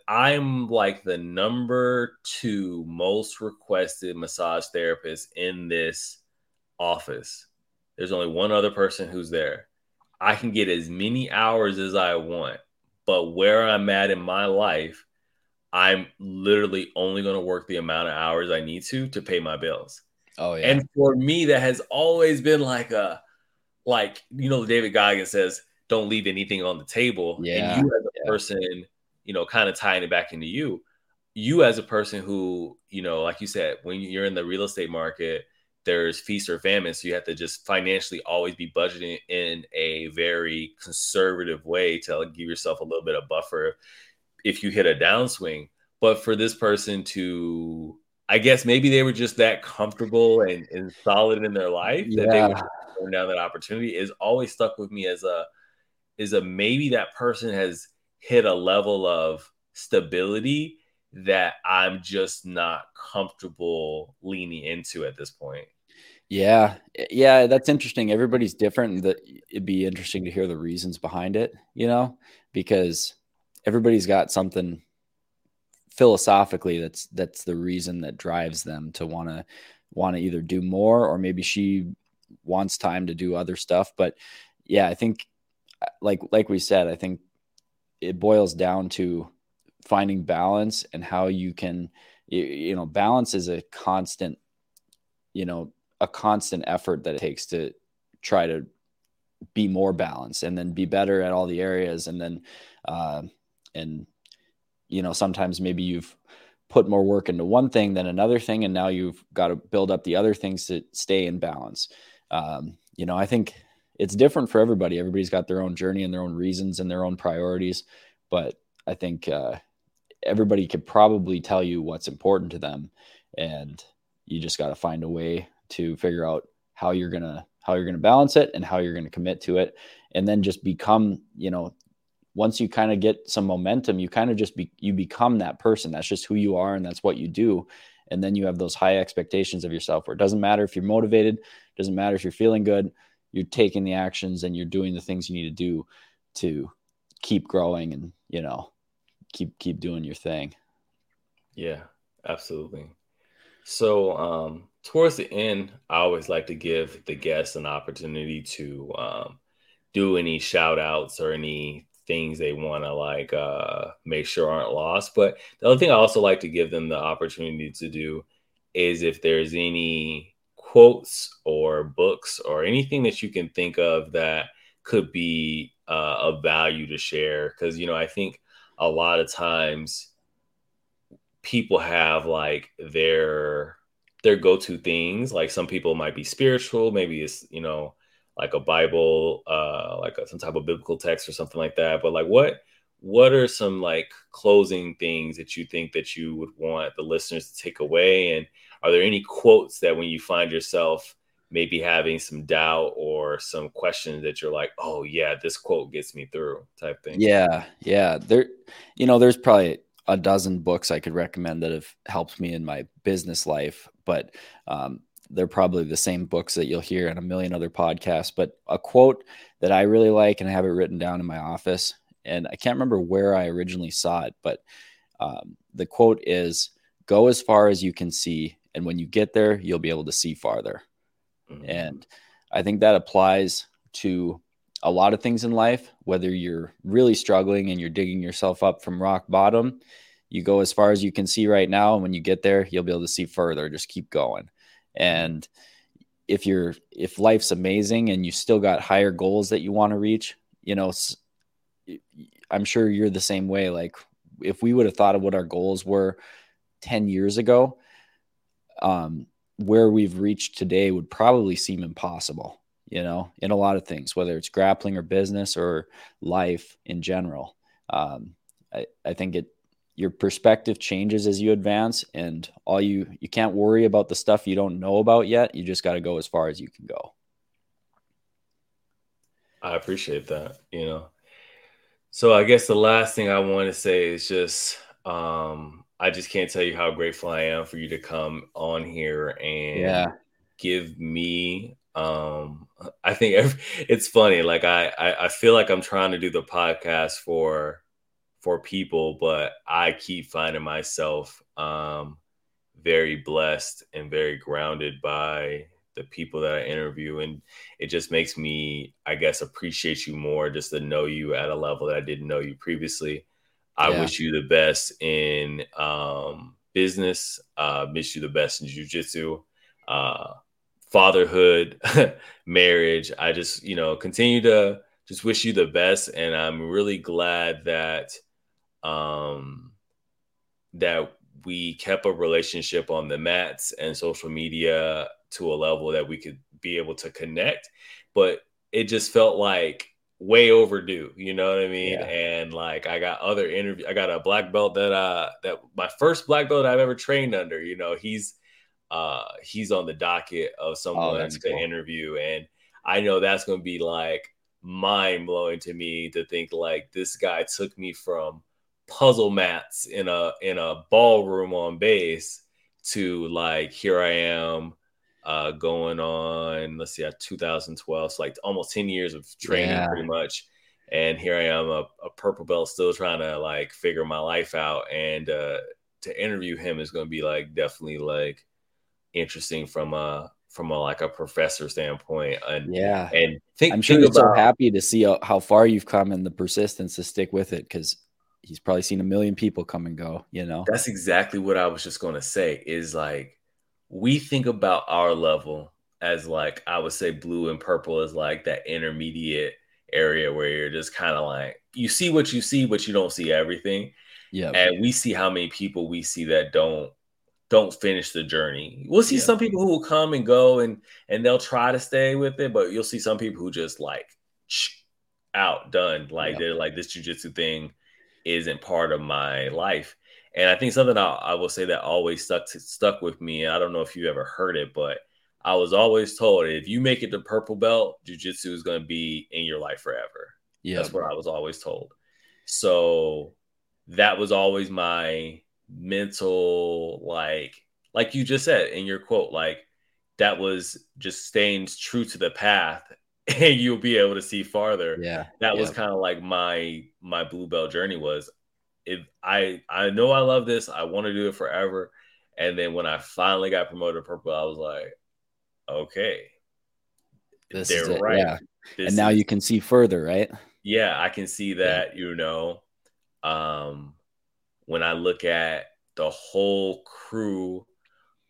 I'm like the number 2 most requested massage therapist in this office. There's only one other person who's there. I can get as many hours as I want, but where I'm at in my life, I'm literally only going to work the amount of hours I need to pay my bills. Oh, yeah. And for me, that has always been like you know, David Goggins says, don't leave anything on the table. Yeah. And you as a person, you know, kind of tying it back into you as a person who, you know, like you said, when you're in the real estate market, there's feast or famine. So you have to just financially always be budgeting in a very conservative way to give yourself a little bit of buffer if you hit a downswing. But for this person to, I guess maybe they were just that comfortable and solid in their life that they would turn down that opportunity, is always stuck with me as a maybe that person has hit a level of stability that I'm just not comfortable leaning into at this point. Yeah. Yeah. That's interesting. Everybody's different. It'd be interesting to hear the reasons behind it, you know, because everybody's got something philosophically that's the reason that drives them to want to either do more, or maybe she wants time to do other stuff. But yeah, I think like we said, I think it boils down to finding balance, and how you can, you know, balance is a constant effort that it takes to try to be more balanced and then be better at all the areas. And then, and you know, sometimes maybe you've put more work into one thing than another thing, and now you've got to build up the other things to stay in balance. You know, I think it's different for everybody. Everybody's got their own journey and their own reasons and their own priorities, but I think everybody could probably tell you what's important to them, and you just got to find a way to figure out how you're gonna balance it and how you're gonna commit to it, and then just become, you know, once you kind of get some momentum, you kind of just become that person. That's just who you are and that's what you do. And then you have those high expectations of yourself, where it doesn't matter if you're motivated, doesn't matter if you're feeling good, you're taking the actions and you're doing the things you need to do to keep growing and, you know, keep doing your thing. Yeah, absolutely. So towards the end, I always like to give the guests an opportunity to do any shout outs or any things they want to like make sure aren't lost. But the other thing I also like to give them the opportunity to do is if there's any quotes or books or anything that you can think of that could be of value to share. Because, you know, I think a lot of times people have like their go-to things. Like some people might be spiritual. Maybe it's, you know, like a Bible, some type of biblical text or something like that. But like, what are some like closing things that you think that you would want the listeners to take away? And are there any quotes that when you find yourself maybe having some doubt or some questions that you're like, oh yeah, this quote gets me through type thing? Yeah. There, you know, there's probably a dozen books I could recommend that have helped me in my business life, but, they're probably the same books that you'll hear in a million other podcasts. But a quote that I really like, and I have it written down in my office, and I can't remember where I originally saw it, but the quote is, "Go as far as you can see, and when you get there, you'll be able to see farther." Mm-hmm. And I think that applies to a lot of things in life, whether you're really struggling and you're digging yourself up from rock bottom. You go as far as you can see right now, and when you get there, you'll be able to see further. Just keep going. And if life's amazing and you still got higher goals that you want to reach, you know, I'm sure you're the same way. Like if we would have thought of what our goals were 10 years ago, where we've reached today would probably seem impossible, you know, in a lot of things, whether it's grappling or business or life in general. I think your perspective changes as you advance, and all you can't worry about the stuff you don't know about yet. You just got to go as far as you can go. I appreciate that, you know. So I guess the last thing I want to say is just, I just can't tell you how grateful I am for you to come on here and give me, I think it's funny. Like I feel like I'm trying to do the podcast for people, but I keep finding myself very blessed and very grounded by the people that I interview. And it just makes me, I guess, appreciate you more, just to know you at a level that I didn't know you previously. I wish you the best in business, wish you the best in jiu-jitsu, fatherhood, marriage. I just, you know, continue to just wish you the best. And I'm really glad that that we kept a relationship on the mats and social media to a level that we could be able to connect, but it just felt like way overdue, you know what I mean? Yeah. And like, I got a black belt that my first black belt I've ever trained under, you know, he's on the docket of someone to interview. And I know that's going to be like mind blowing to me, to think like this guy took me from puzzle mats in a ballroom on base to like, here I am, going on, let's see, 2012, so like almost 10 years of training pretty much. And here I am, a purple belt, still trying to like figure my life out. And to interview him is going to be like definitely like interesting from a like a professor standpoint. And and I'm so happy to see how far you've come and the persistence to stick with it, because he's probably seen a million people come and go, you know. That's exactly what I was just going to say, is like we think about our level as like, I would say blue and purple is like that intermediate area where you're just kind of like, you see what you see, but you don't see everything. Yeah. And we see how many people we see that don't finish the journey. We'll see some people who will come and go and they'll try to stay with it, but you'll see some people who just like out, done. Like they're like, this jiu-jitsu thing isn't part of my life. And I think something I will say that always stuck with me, and I don't know if you ever heard it, but I was always told, if you make it to purple belt, jiu-jitsu is going to be in your life forever. Yeah, that's what I was always told. So that was always my mental, like you just said in your quote, like that was just staying true to the path, and you'll be able to see farther. Yeah, that was kind of like my blue belt journey was. If I know I love this, I want to do it forever. And then when I finally got promoted to purple, I was like, okay, this is it, right. Yeah. And now you can see further, right? Yeah, I can see that, you know. When I look at the whole crew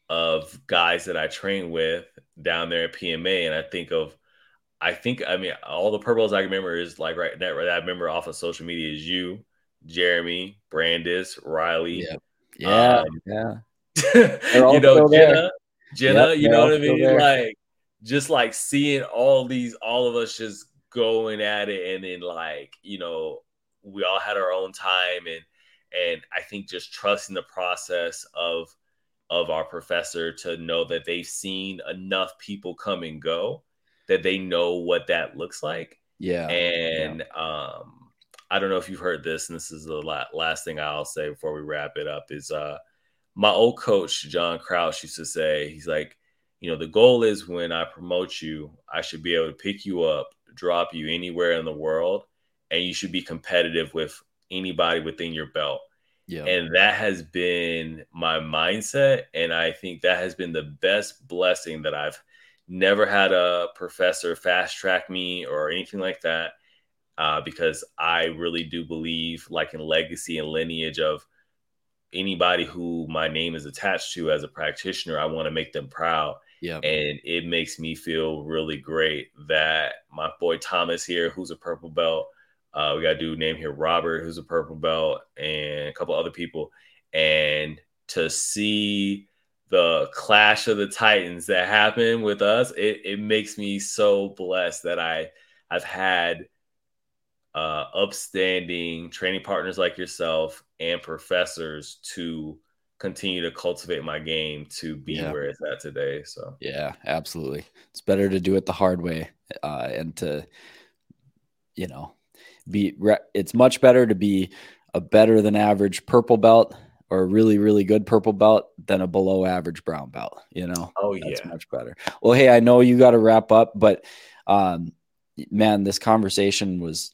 of guys that I train with down there at PMA, and I mean, all the purples I remember is like right now, that I remember off of social media is you, Jeremy, Brandis, Riley. Yeah. You know, Jenna, you know what I mean? There. Like, just like seeing all of us just going at it, and then like, you know, we all had our own time, and I think just trusting the process of our professor to know that they've seen enough people come and go that they know what that looks like. Yeah. And I don't know if you've heard this, and this is the last thing I'll say before we wrap it up, is my old coach, John Krause, used to say, he's like, you know, the goal is when I promote you, I should be able to pick you up, drop you anywhere in the world, and you should be competitive with anybody within your belt. Yeah. And that has been my mindset. And I think that has been the best blessing that I've never had a professor fast track me or anything like that. Because I really do believe like in legacy and lineage of anybody who my name is attached to as a practitioner, I want to make them proud. Yeah. And it makes me feel really great that my boy Thomas here, who's a purple belt, we got a dude named here, Robert, who's a purple belt, and a couple other people. And to see the clash of the titans that happened with us, it makes me so blessed that I've had upstanding training partners like yourself and professors to continue to cultivate my game to be where it's at today. So yeah, absolutely. It's better to do it the hard way and to, you know, it's much better to be a better than average purple belt or a really, really good purple belt than a below average brown belt, you know? Oh, that's much better. Well, hey, I know you got to wrap up, but man, this conversation was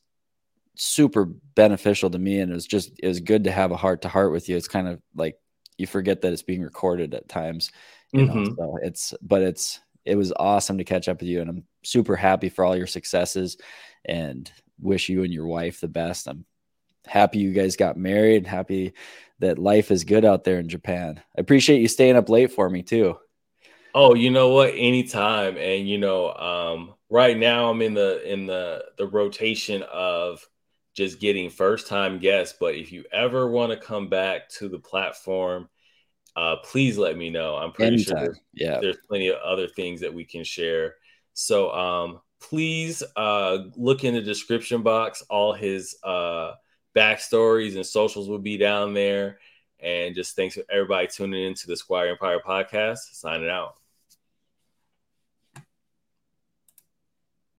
super beneficial to me. And it was good to have a heart to heart with you. It's kind of like you forget that it's being recorded at times, you know? So it was awesome to catch up with you, and I'm super happy for all your successes and wish you and your wife the best. I'm happy you guys got married, happy that life is good out there in Japan. I appreciate you staying up late for me too. Oh, you know what? Anytime. And you know, right now I'm in the rotation of just getting first time guests, but if you ever want to come back to the platform, please let me know. I'm pretty sure there's plenty of other things that we can share. So, please look in the description box. All his backstories and socials will be down there. And just thanks for everybody tuning in to the Squire Empire Podcast. Signing out.